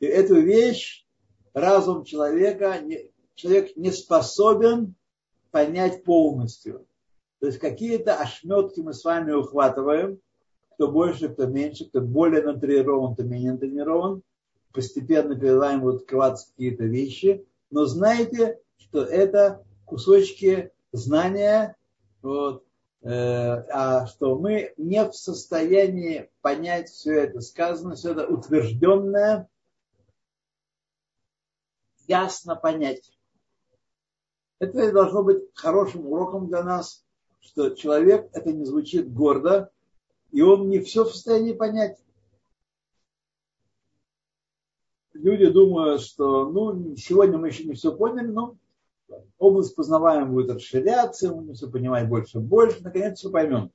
И эту вещь разум человека не... Человек не способен понять полностью. То есть какие-то ошметки мы с вами ухватываем, кто больше, кто меньше, кто более натренирован, кто менее натренирован. Постепенно передаем открываться какие-то вещи. Но знаете, что это кусочки знания, вот, э, а что мы не в состоянии понять все это сказано, все это утвержденное, ясно понять. Это должно быть хорошим уроком для нас, что человек, это не звучит гордо, и он не все в состоянии понять. Люди думают, что ну, сегодня мы еще не все поняли, но область познаваемая будет расширяться, мы будем все понимать больше и больше, наконец все поймем.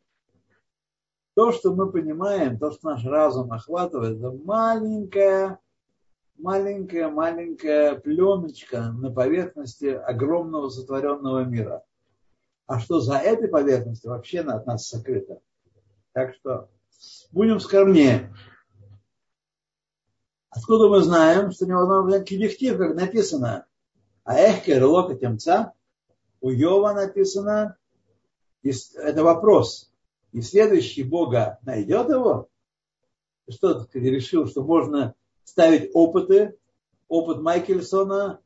То, что мы понимаем, то, что наш разум охватывает, это маленькая маленькая-маленькая пленочка на поверхности огромного сотворенного мира. А что за этой поверхностью вообще от нас сокрыто? Так что будем скромнее. Откуда мы знаем, что невозможно кедихтив, как написано? А эхкер лока темца, у Йова написано, это вопрос. И следующий Бога найдет его? Что ты решил, что можно ставить опыты, опыт Майкельсона,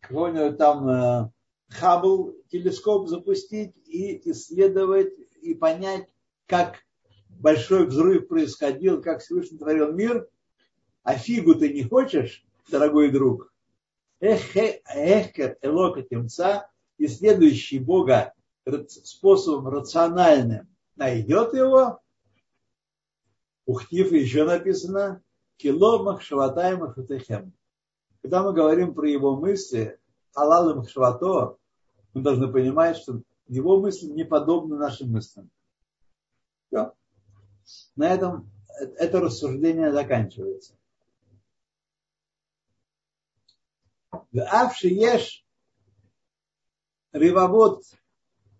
какой-нибудь там Хаббл телескоп запустить и исследовать, и понять, как большой взрыв происходил, как Всевышний творил мир. А фигу ты не хочешь, дорогой друг? Эхкер элока темца, исследующий Бога способом рациональным, найдет его. Ухтиф еще написано. Кило махшватай махшватехем. Когда мы говорим про его мысли, алалы махшвато, мы должны понимать, что его мысли не подобны нашим мыслям. Все. На этом это рассуждение заканчивается. Вавши еш Ревовод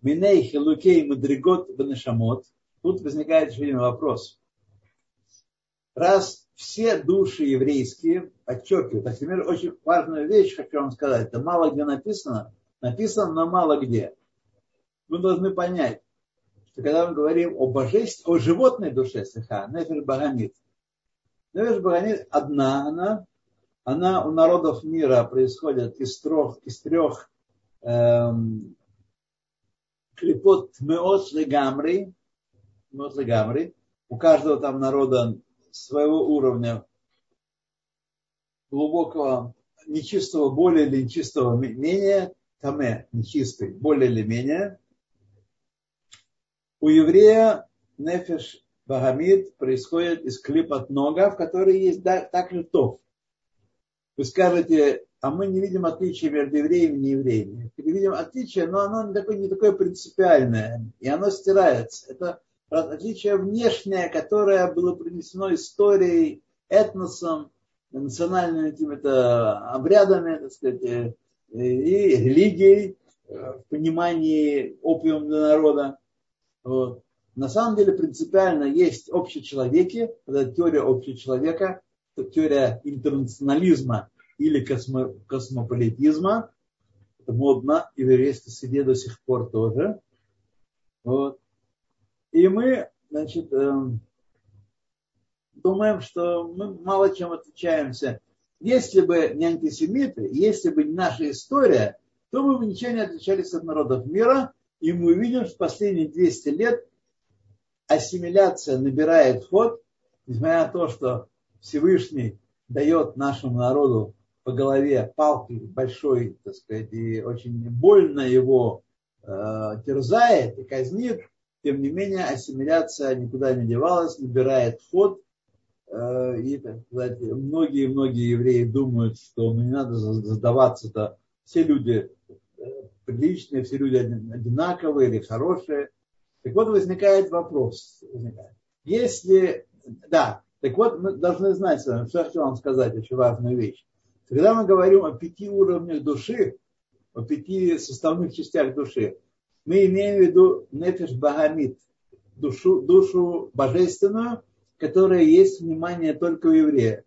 миней хилукей мадригот бенешамот. Тут возникает же вопрос. Раз все души еврейские отчеркивают, а теперь очень важную вещь хочу вам сказать, это мало где написано, написано, но мало где. Мы должны понять, что когда мы говорим о божественной, о животной душе, саха, нефеш багамит. Нефеш багамит одна она, она у народов мира происходит из трех, из трех эм, клипот меот легамри, меот легамри. У каждого там народа своего уровня глубокого, нечистого, более или нечистого, менее, таме, нечистый, более или менее. У еврея нефеш багамит происходит из клипот нога, в которой есть также тоф. Вы скажете, а мы не видим отличия между евреями и неевреями. Мы видим отличие, но оно не такое, не такое принципиальное, и оно стирается. Это отличие внешнее, которое было принесено историей, этносом, национальными какими-то обрядами, так сказать, и религией, в понимании опиума для народа. Вот. На самом деле принципиально есть общечеловеки, это теория общечеловека, теория интернационализма или космо, космополитизма. Это модно, и в еврейской среде до сих пор тоже. Вот. И мы, значит, эм, думаем, что мы мало чем отличаемся. Если бы не антисемиты, если бы не наша история, то мы бы ничего не отличались от народов мира. И мы видим, что в последние двести лет ассимиляция набирает ход, несмотря на то, что Всевышний дает нашему народу по голове палкой большой, так сказать, и очень больно его э, терзает и казнит. Тем не менее, ассимиляция никуда не девалась, набирает ход. Э, и, так сказать, многие-многие евреи думают, что ну, не надо сдаваться-то. Все люди приличные, все люди одинаковые или хорошие. Так вот, возникает вопрос. Если, да, так вот, мы должны знать с вами, что я хочу вам сказать, очень важную вещь. Когда мы говорим о пяти уровнях души, о пяти составных частях души, мы имеем в виду нефеш багамит, душу, душу божественную, которая есть, внимание, только у еврея.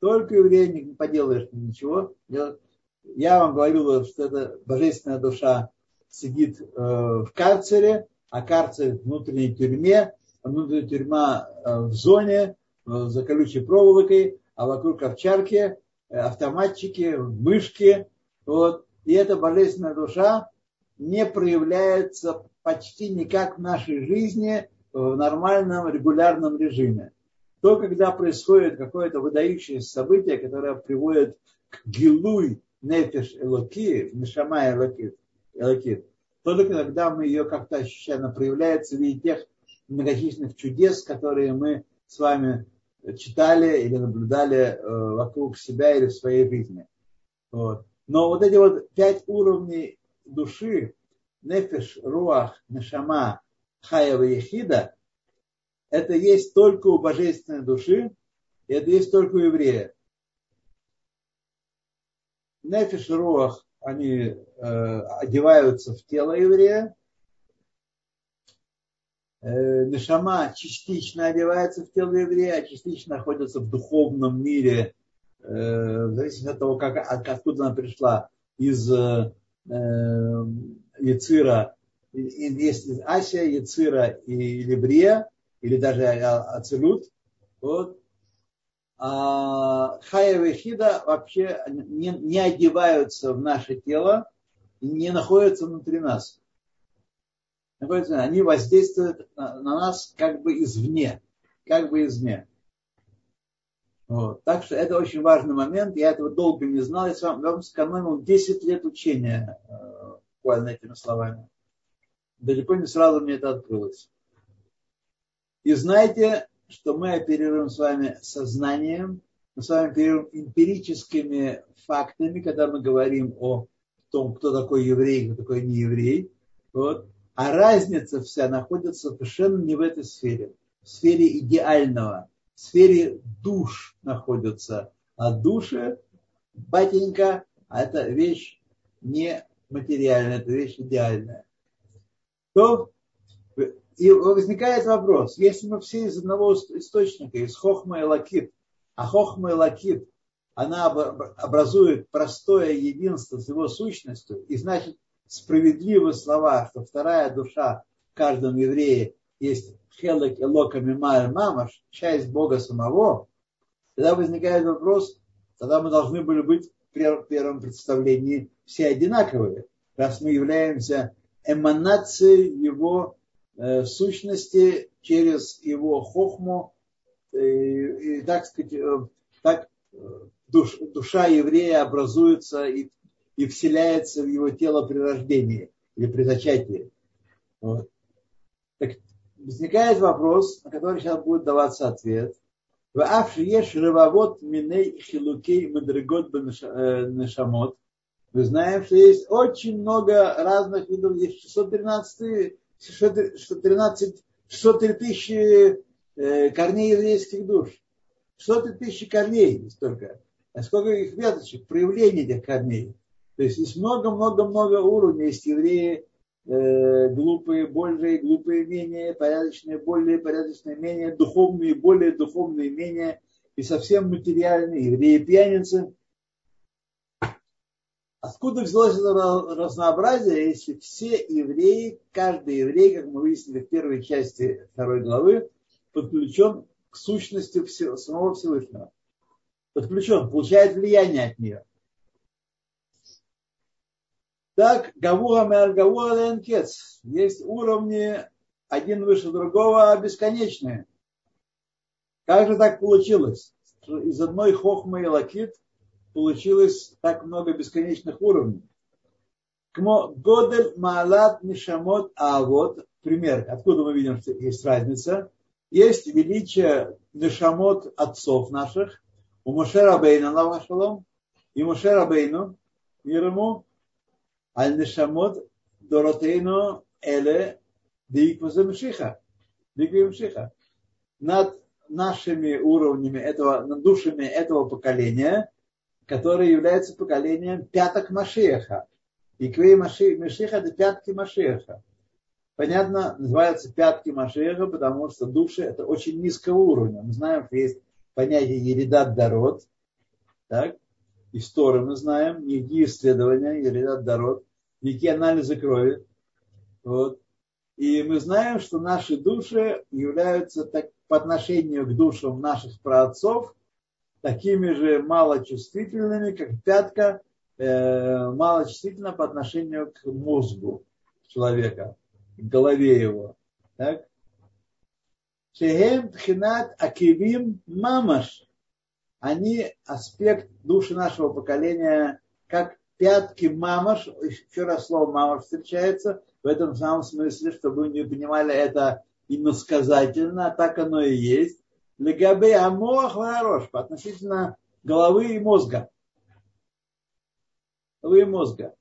Только у еврея не поделаешь ничего. Я вам говорил, что эта божественная душа сидит в карцере, а карцер в внутренней тюрьме, а внутренняя тюрьма в зоне, за колючей проволокой, а вокруг овчарки, автоматчики, мышки. Вот. И эта божественная душа не проявляется почти никак в нашей жизни в нормальном регулярном режиме. То, когда происходит какое-то выдающееся событие, которое приводит к гилуй нефеш элоки, нешама элоки, элоки, только когда мы ее как-то ощущаем, она проявляется в виде тех многочисленных чудес, которые мы с вами читали или наблюдали вокруг себя или в своей жизни. Вот. Но вот эти вот пять уровней души, нефеш, руах, нешама, хаява, яхида, это есть только у божественной души, и это есть только у еврея. Нефеш, руах, они э, одеваются в тело еврея, нешама частично одевается в тело еврея, а частично находится в духовном мире, в зависимости от того, как, откуда она пришла, из э, Яцира, есть из Асия, Яцира и Либрия, или даже Ацилут. Вот. А Хаява и Хида вообще не, не одеваются в наше тело и не находятся внутри нас. Они воздействуют на нас как бы извне. Как бы извне. Вот. Так что это очень важный момент. Я этого долго не знал. Я вам сэкономил десять лет учения буквально этими словами. Далеко не сразу мне это открылось. И знаете, что мы оперируем с вами сознанием, мы с вами оперируем эмпирическими фактами, когда мы говорим о том, кто такой еврей, кто такой нееврей. Вот. А разница вся находится совершенно не в этой сфере. В сфере идеального. В сфере душ находится. А души, батенька, это вещь не материальная, это вещь идеальная, то и возникает вопрос, если мы все из одного источника, из хохма и лакит, а хохма и лакит, она образует простое единство с его сущностью, и значит справедливы слова, что вторая душа в каждом еврее есть хелек и лока мималь мамаш, часть Бога самого, тогда возникает вопрос, тогда мы должны были быть в первом представлении все одинаковые, раз мы являемся эманацией его э, сущности через его хохму, и, и так сказать, э, так душ, душа еврея образуется и, и вселяется в его тело при рождении или при зачатии. Вот. Так, возникает вопрос, на который сейчас будет даваться ответ. Мы знаем, что есть очень много разных видов. Есть шестьсот тринадцать, шестьсот тринадцать, шестьсот три тысячи э, корней еврейских душ. шестьсот тысяч корней есть только. А сколько их веточек, проявлений этих корней. То есть есть много-много-много уровней. Есть евреи э, глупые, более глупые, менее, порядочные, более порядочные, менее, духовные, более духовные, менее. И совсем материальные евреи-пьяницы. Откуда взялось это разнообразие, если все евреи, каждый еврей, как мы выяснили в первой части второй главы, подключен к сущности всего, самого Всевышнего. Подключен, получает влияние от нее. Так, гавура мэр гавура ленкец. Есть уровни, один выше другого, бесконечные. Как же так получилось? Из одной хохмы и лакит получилось так много бесконечных уровней. Годель маалат нишамот аавот. Пример, откуда мы видим, что есть разница. Есть величие нишамот отцов наших. У Мошера Бейна, Аллаху шалом, и Мошера Бейну, мир ему. Аль нишамот доротейну эле дикваза мшиха. Иквей Машиха. Над нашими уровнями этого, над душами этого поколения, которое является поколением пяток Машеха. Иквей Машиха – это пятки Машеха. Понятно, называются пятки Машеха, потому что души – это очень низкого уровня. Мы знаем, что есть понятие Еридат Дарот. Так? Исторы мы знаем, некие исследования, Еридат Дарот, некие анализы крови. Вот. И мы знаем, что наши души являются так, по отношению к душам наших праотцов такими же малочувствительными, как пятка, э, малочувствительна по отношению к мозгу человека, к голове его. Так? Шехем тхинат акивим мамаш. Они аспект души нашего поколения, как пятки мамаш. Еще раз слово мамаш встречается в этом самом смысле, чтобы вы не понимали это иносказательно, а так оно и есть. Легабе амох варош, относительно головы и мозга. Головы и мозга.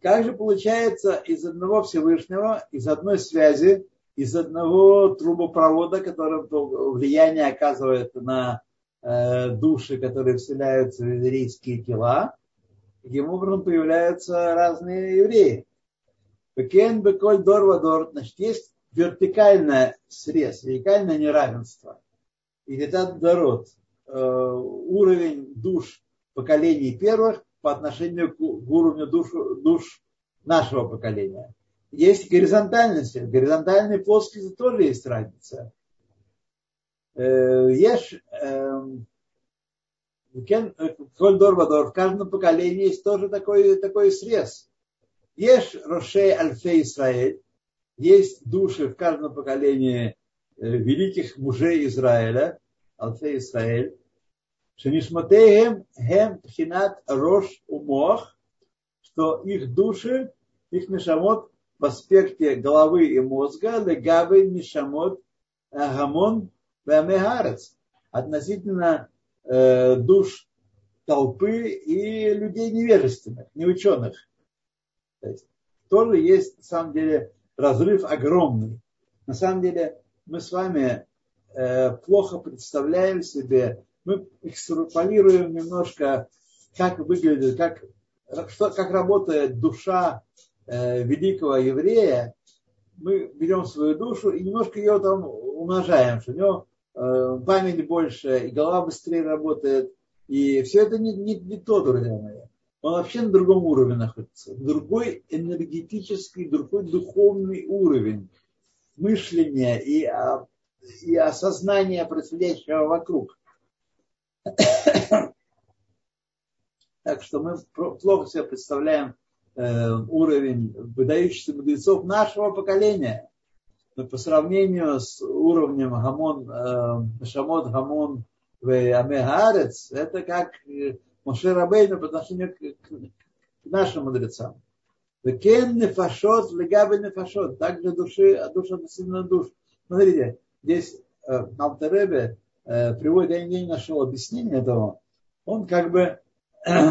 Как же получается из одного Всевышнего, из одной связи, из одного трубопровода, которым влияние оказывает на э, души, которые вселяются в еврейские тела, таким образом появляются разные евреи. Бекен, беколь, дор, вадор. Значит, есть вертикальное срез, вертикальное неравенство. И это дород, уровень душ поколений первых по отношению к уровню душ, душ нашего поколения. Есть горизонтальность, в горизонтальной плоскости тоже есть разница. Есть в каждом поколении есть тоже такой, такой срез. Есть Рошей Альфей Исраэль. Есть души в каждом поколении великих мужей Израиля, Алфей Исраэль, Шенишмотеем Хем Пхинат Рош Умох, что их души, их нишамот в аспекте головы и мозга, легавы нишамот гамон вамегарец, относительно э, душ толпы и людей невежественных, неученых. То есть, тоже есть, на самом деле, разрыв огромный. На самом деле мы с вами э, плохо представляем себе, мы экстраполируем немножко, как выглядит, как что, как работает душа э, великого еврея, мы берем свою душу и немножко ее там умножаем, что у него э, память больше, и голова быстрее работает, и все это не, не, не то, друзья мои. Он вообще на другом уровне находится, другой энергетический, другой духовный уровень мышления и, и осознания происходящего вокруг. Так что мы плохо себе представляем э, уровень выдающихся мудрецов нашего поколения. Но по сравнению с уровнем Гамон, э, Шамот Гамон в Амехаарец, это как Мошера Бейна по отношению к, к, к нашим мудрецам. Кен нефашот, легабы нефашот. Также души, а душа относительно душ. Смотрите, здесь э, Алтеребе э, приводит, я не нашел объяснения этого. Он как бы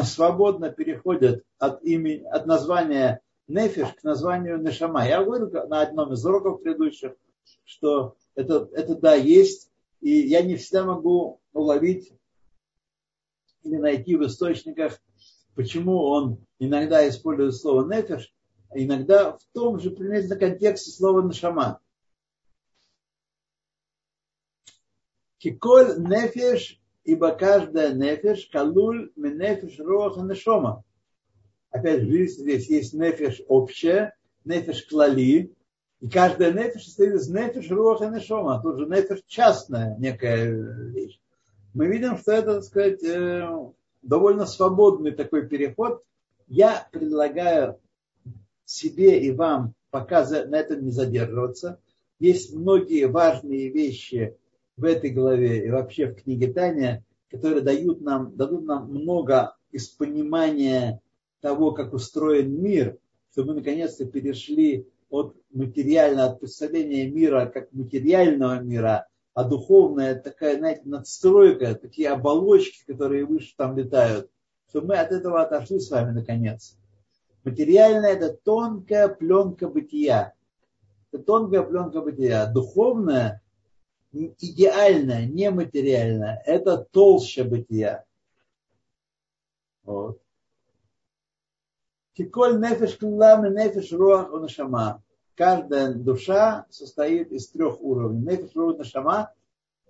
свободно переходит от, имени, от названия Нефиш к названию Нешама. Я говорю на одном из уроков предыдущих, что это, это да, есть, и я не всегда могу уловить или найти в источниках, почему он иногда использует слово Нефиш, а иногда в том же примерно контексте слова Нешама. Киколь Нефиш, ибо каждая нефиш калуль менефиш роха нешома. Опять же, здесь есть нефиш общая, нефиш клали, и каждая нефиш состоит из нефиш роха нешома. Тут же нефиш частная некая вещь. Мы видим, что это, так сказать, довольно свободный такой переход. Я предлагаю себе и вам пока на этом не задерживаться. Есть многие важные вещи в этой главе и вообще в книге Таня, которые дают нам, дадут нам много из понимания того, как устроен мир, чтобы мы наконец-то перешли от материального, от представления мира как материального мира, а духовная такая, знаете, надстройка, такие оболочки, которые выше там летают, чтобы мы от этого отошли с вами наконец. Материальное – это тонкая пленка бытия. Это тонкая пленка бытия. Духовная – идеальное, нематериальное, это толще бытия. Вот. Киколь нефиш клам и нефиш руах у нашама. Каждая душа состоит из трех уровней. Нефиш руах у нашама.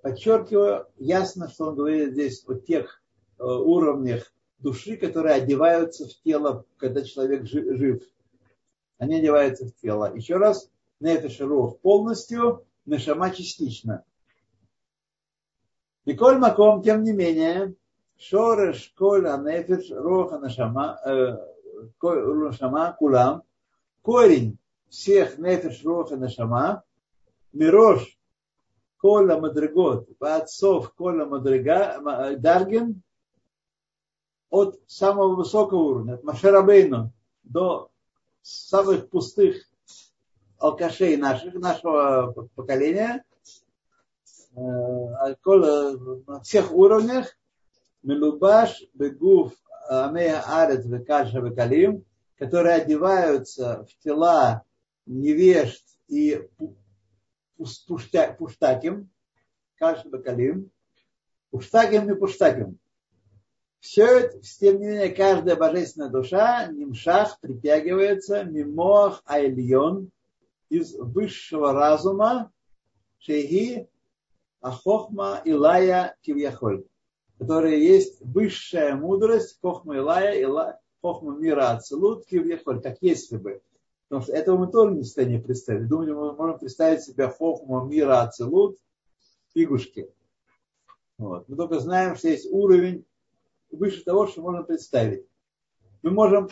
Подчеркиваю, ясно, что он говорит здесь о тех уровнях души, которые одеваются в тело, когда человек жив. Они одеваются в тело. Еще раз, нефиш руах полностью, Нешама частично. И коль маком, тем не менее, шореш коля нефиш роха нешама, нешама кулам, корень всех нефиш роха нешама, мирош коля мадригот, отцов коля мадрига, дарген, от самого высокого уровня, от Мошера Бейну до самых пустых алкашей наших, нашего поколения, на всех уровнях, мелубаш, бегув, амея арет, векаша, векалим, которые одеваются в тела невежд и пуштаким, каша, векалим, пуштаким и пуштаким. Все это, тем не менее, каждая божественная душа, нимшах, притягивается, мимох, айльон, из высшего разума шейхи ахохма илая кивьяхоль, которая есть высшая мудрость хохма илая, илая хохма мира ацелут кивьяхоль, как если бы. Потому что этого мы тоже не в состоянии представить. Думаю, мы можем представить себе хохма мира ацелут фигушки. Вот. Мы только знаем, что есть уровень выше того, что можно представить. Мы можем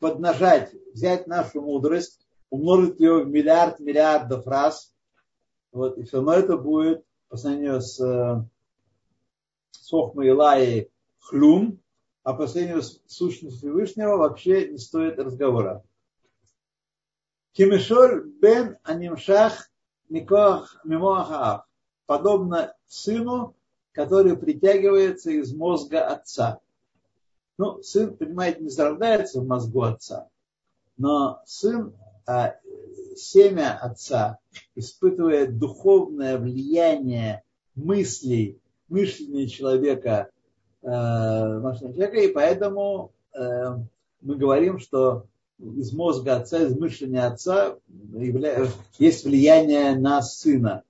поднажать, взять нашу мудрость, умножить ее в миллиард миллиардов раз, вот, и все равно это будет по сравнению с Хохмой Илаей хлюм, а по сравнению с сущностью Всевышнего вообще не стоит разговора. Кимешоль бен анимшах мимоахаав, подобно сыну, который притягивается из мозга отца. Ну, сын, понимаете, не зарождается в мозгу отца, но сын, а семя отца испытывает духовное влияние мыслей, мышления человека, э, человека, и поэтому э, мы говорим, что из мозга отца, из мышления отца явля... есть влияние на сына.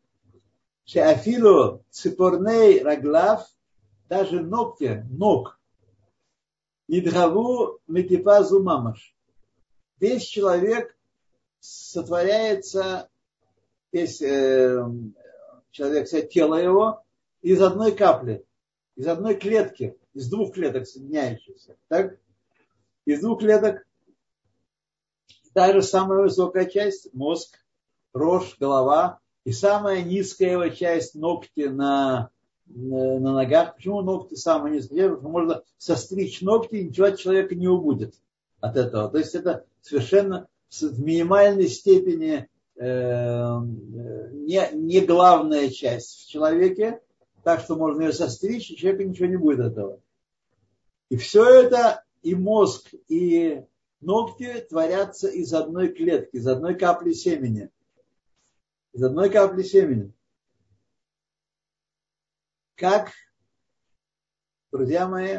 Шеафилу ципорней раглав, даже ногти, ног, нидгаву метипазу мамаш. Весь человек сотворяется, весь э, человек, все тело его из одной капли, из одной клетки, из двух клеток соединяющихся. Так? Из двух клеток. Та же самая высокая часть, мозг, рожь, голова, и самая низкая его часть, ногти на, на, на ногах. Почему ногти самые низкие? Потому что можно состричь ногти, и ничего от человека не убудет от этого. То есть это совершенно в минимальной степени э, не, не главная часть в человеке, так что можно ее состричь, и человеку ничего не будет от этого. И все это, и мозг, и ногти творятся из одной клетки, из одной капли семени. Из одной капли семени. Как, друзья мои,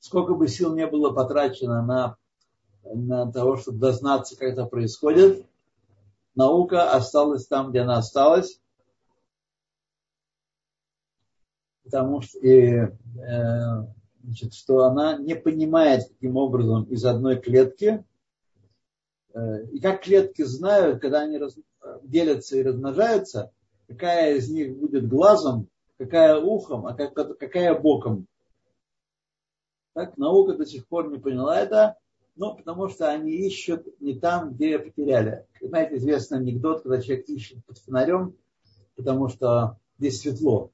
сколько бы сил не было потрачено на, на того, чтобы дознаться, как это происходит, наука осталась там, где она осталась. Потому что... И, э, Значит, что она не понимает, каким образом из одной клетки, и как клетки знают, когда они раз, делятся и размножаются, какая из них будет глазом, какая ухом, а как, какая боком. Так наука до сих пор не поняла это, ну, потому что они ищут не там, где потеряли. Знаете, известный анекдот, когда человек ищет под фонарем, потому что здесь светло.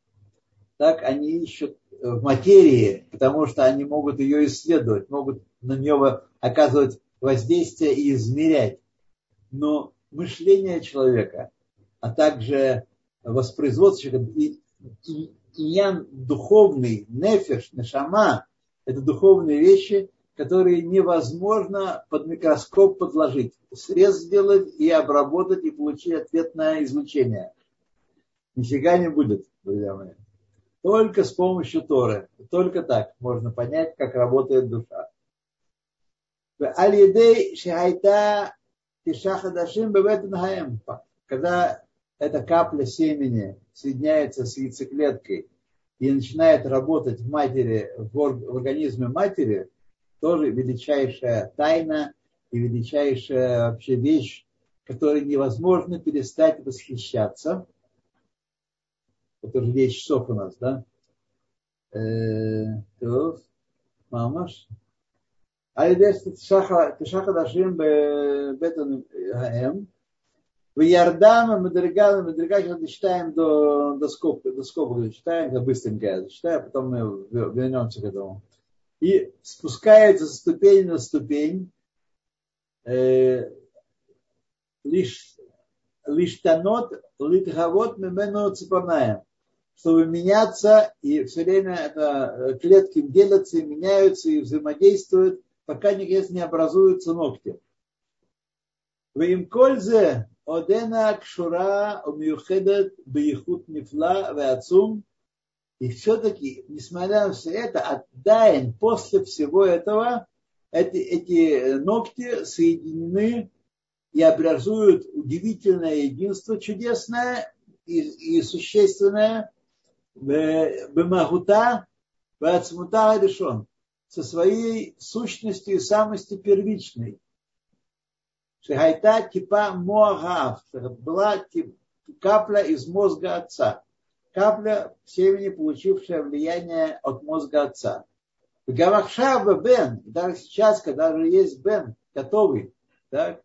Так они ищут в материи, потому что они могут ее исследовать, могут на нее оказывать воздействие и измерять. Но мышление человека, а также воспроизводство человека, иньян духовный, нефеш, нешама, это духовные вещи, которые невозможно под микроскоп подложить, срез сделать и обработать, и получить ответ на излучение. Нифига не будет, друзья мои. Только с помощью Торы. Только так можно понять, как работает душа. Когда эта капля семени соединяется с яйцеклеткой и начинает работать в матери, в организме матери, тоже величайшая тайна и величайшая вообще вещь, которой невозможно перестать восхищаться. Это уже десять часов у нас, да? Мамаш. Альдес тишаха дашим бетон гаэм. В ярдаме мадригана мадригача дочитаем до до скобок, до скобок дочитаем, это быстренько я дочитаю, потом мы вернемся к этому. И спускается со ступень на ступень, э, лишь лишь танот литгавот мемену цепанаем, чтобы меняться, и все время это клетки делятся и меняются и взаимодействуют, пока никак не образуются ногти. Вимкользе одена кшура умюхедет бейхут мифла веацум. И все-таки, несмотря на все это, отдаен после всего этого, эти, эти ногти соединены и образуют удивительное единство, чудесное и, и существенное, бемагута, бацмута решен, со своей сущностью и самостью первичной. Шигайта типа моагав, была капля из мозга отца, капля семени, получившая влияние от мозга отца. Гавахшаба бен, даже сейчас, когда же есть бен, готовый, так?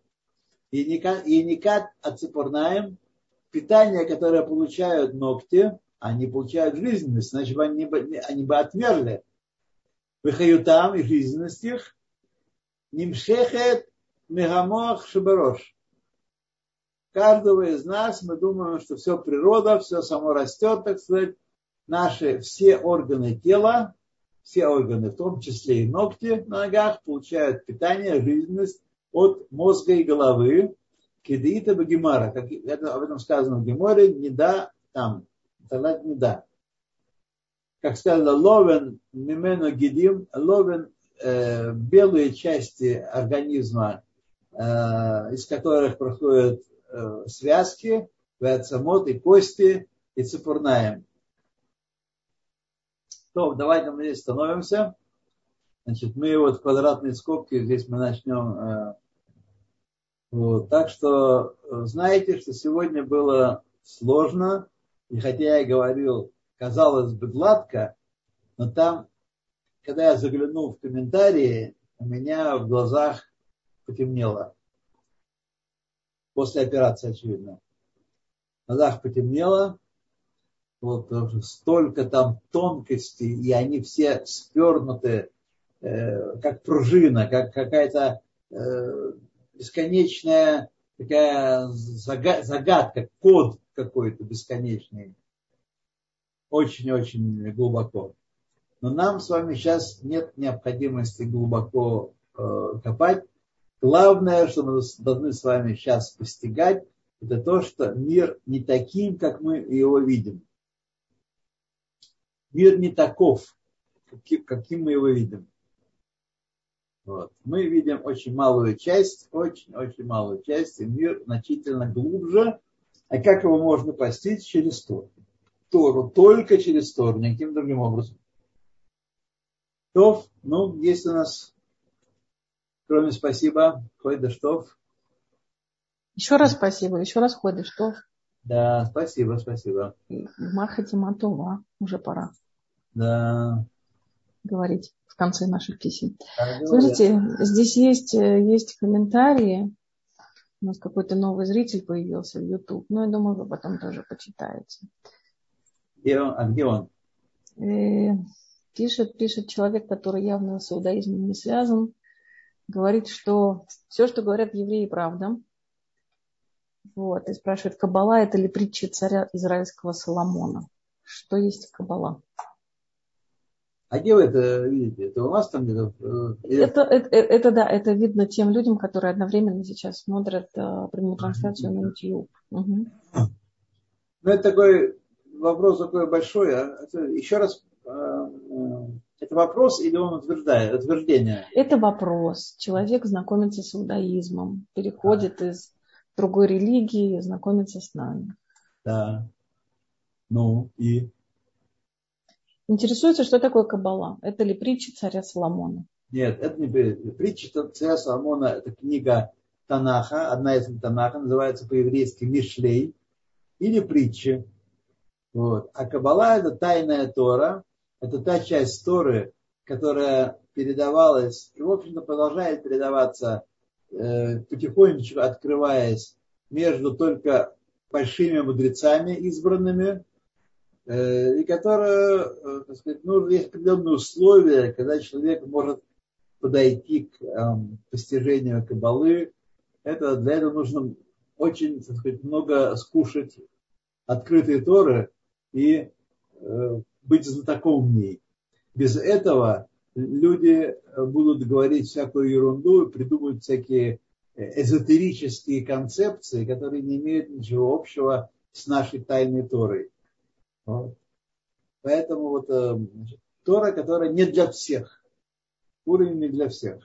И никак отцепорнаем питание, которое получают ногти, они получают жизненность, значит, они бы, они бы отмерли. Выхаютам и жизненность их. Нимшехет мегамох шебарош. Каждого из нас мы думаем, что все природа, все само растет, так сказать. Наши все органы тела, все органы, в том числе и ногти на ногах, получают питание, жизненность от мозга и головы, кедиита багимара, как это, об этом сказано в Геморе, не да там, талат не да. Как сказано, ловен мимену гидим, ловен э, белые части организма, э, из которых проходят э, связки, веацамот, и кости, и цепурная. То, давайте мы здесь становимся. Значит, мы вот в квадратной скобке, здесь мы начнем. Э, вот. Так что знаете, что сегодня было сложно, и хотя я говорил, казалось бы, гладко, но там, когда я заглянул в комментарии, у меня в глазах потемнело. После операции, очевидно. В глазах потемнело. Вот, столько там тонкостей, и они все спернуты, э, как пружина, как какая-то э, бесконечная такая загад, загадка, код какой-то бесконечный. Очень-очень глубоко. Но нам с вами сейчас нет необходимости глубоко э, копать. Главное, что мы должны с вами сейчас постигать, это то, что мир не таким, как мы его видим. Мир не таков, каким, каким мы его видим. Вот. Мы видим очень малую часть, очень-очень малую часть, и мир значительно глубже. А как его можно постичь? Через Тору. Тору, только через Тору, никаким другим образом. Тов, ну, есть у нас, кроме спасибо, Ходыш Тов. Еще раз спасибо, еще раз Ходыш Тов. Да, спасибо, спасибо. Мархатима Това, уже пора. Да. Говорить в конце наших писем. А, слушайте, да. Здесь есть, есть комментарии. У нас какой-то новый зритель появился в YouTube. Ну, я думаю, вы потом тоже почитаете. Где он? А где он? И... Пишет, пишет человек, который явно с иудаизмом не связан, говорит, что все, что говорят евреи, правда. Вот. И спрашивает, каббала это ли притча царя израильского Соломона? Что есть каббала? А где вы это видите? Это у вас там где-то? Это, это, это да, это видно тем людям, которые одновременно сейчас смотрят прямую трансляцию на YouTube. Угу. Ну, это такой вопрос такой большой. Еще раз. Это вопрос или он утверждает, утверждение? Это вопрос. Человек знакомится с иудаизмом, переходит а. из другой религии и знакомится с нами. Да. Ну и? Интересуется, что такое каббала. Это ли притча царя Соломона? Нет, это не притча. Притча царя Соломона – это книга Танаха, одна из Танаха, называется по-еврейски Мишлей, или притчи. Вот. А каббала – это тайная Тора. Это та часть Торы, которая передавалась и, в общем-то, продолжает передаваться, э, потихонечку открываясь между только большими мудрецами избранными, э, и которая, э, так сказать, ну, есть определенные условия, когда человек может подойти к э, постижению каббалы. Это, для этого нужно очень, так сказать, много скушать открытые Торы и э, быть знатоком в ней. Без этого люди будут говорить всякую ерунду, придумывать всякие эзотерические концепции, которые не имеют ничего общего с нашей тайной Торой. Вот. Поэтому вот, значит, Тора, которая не для всех. Уровень не для всех.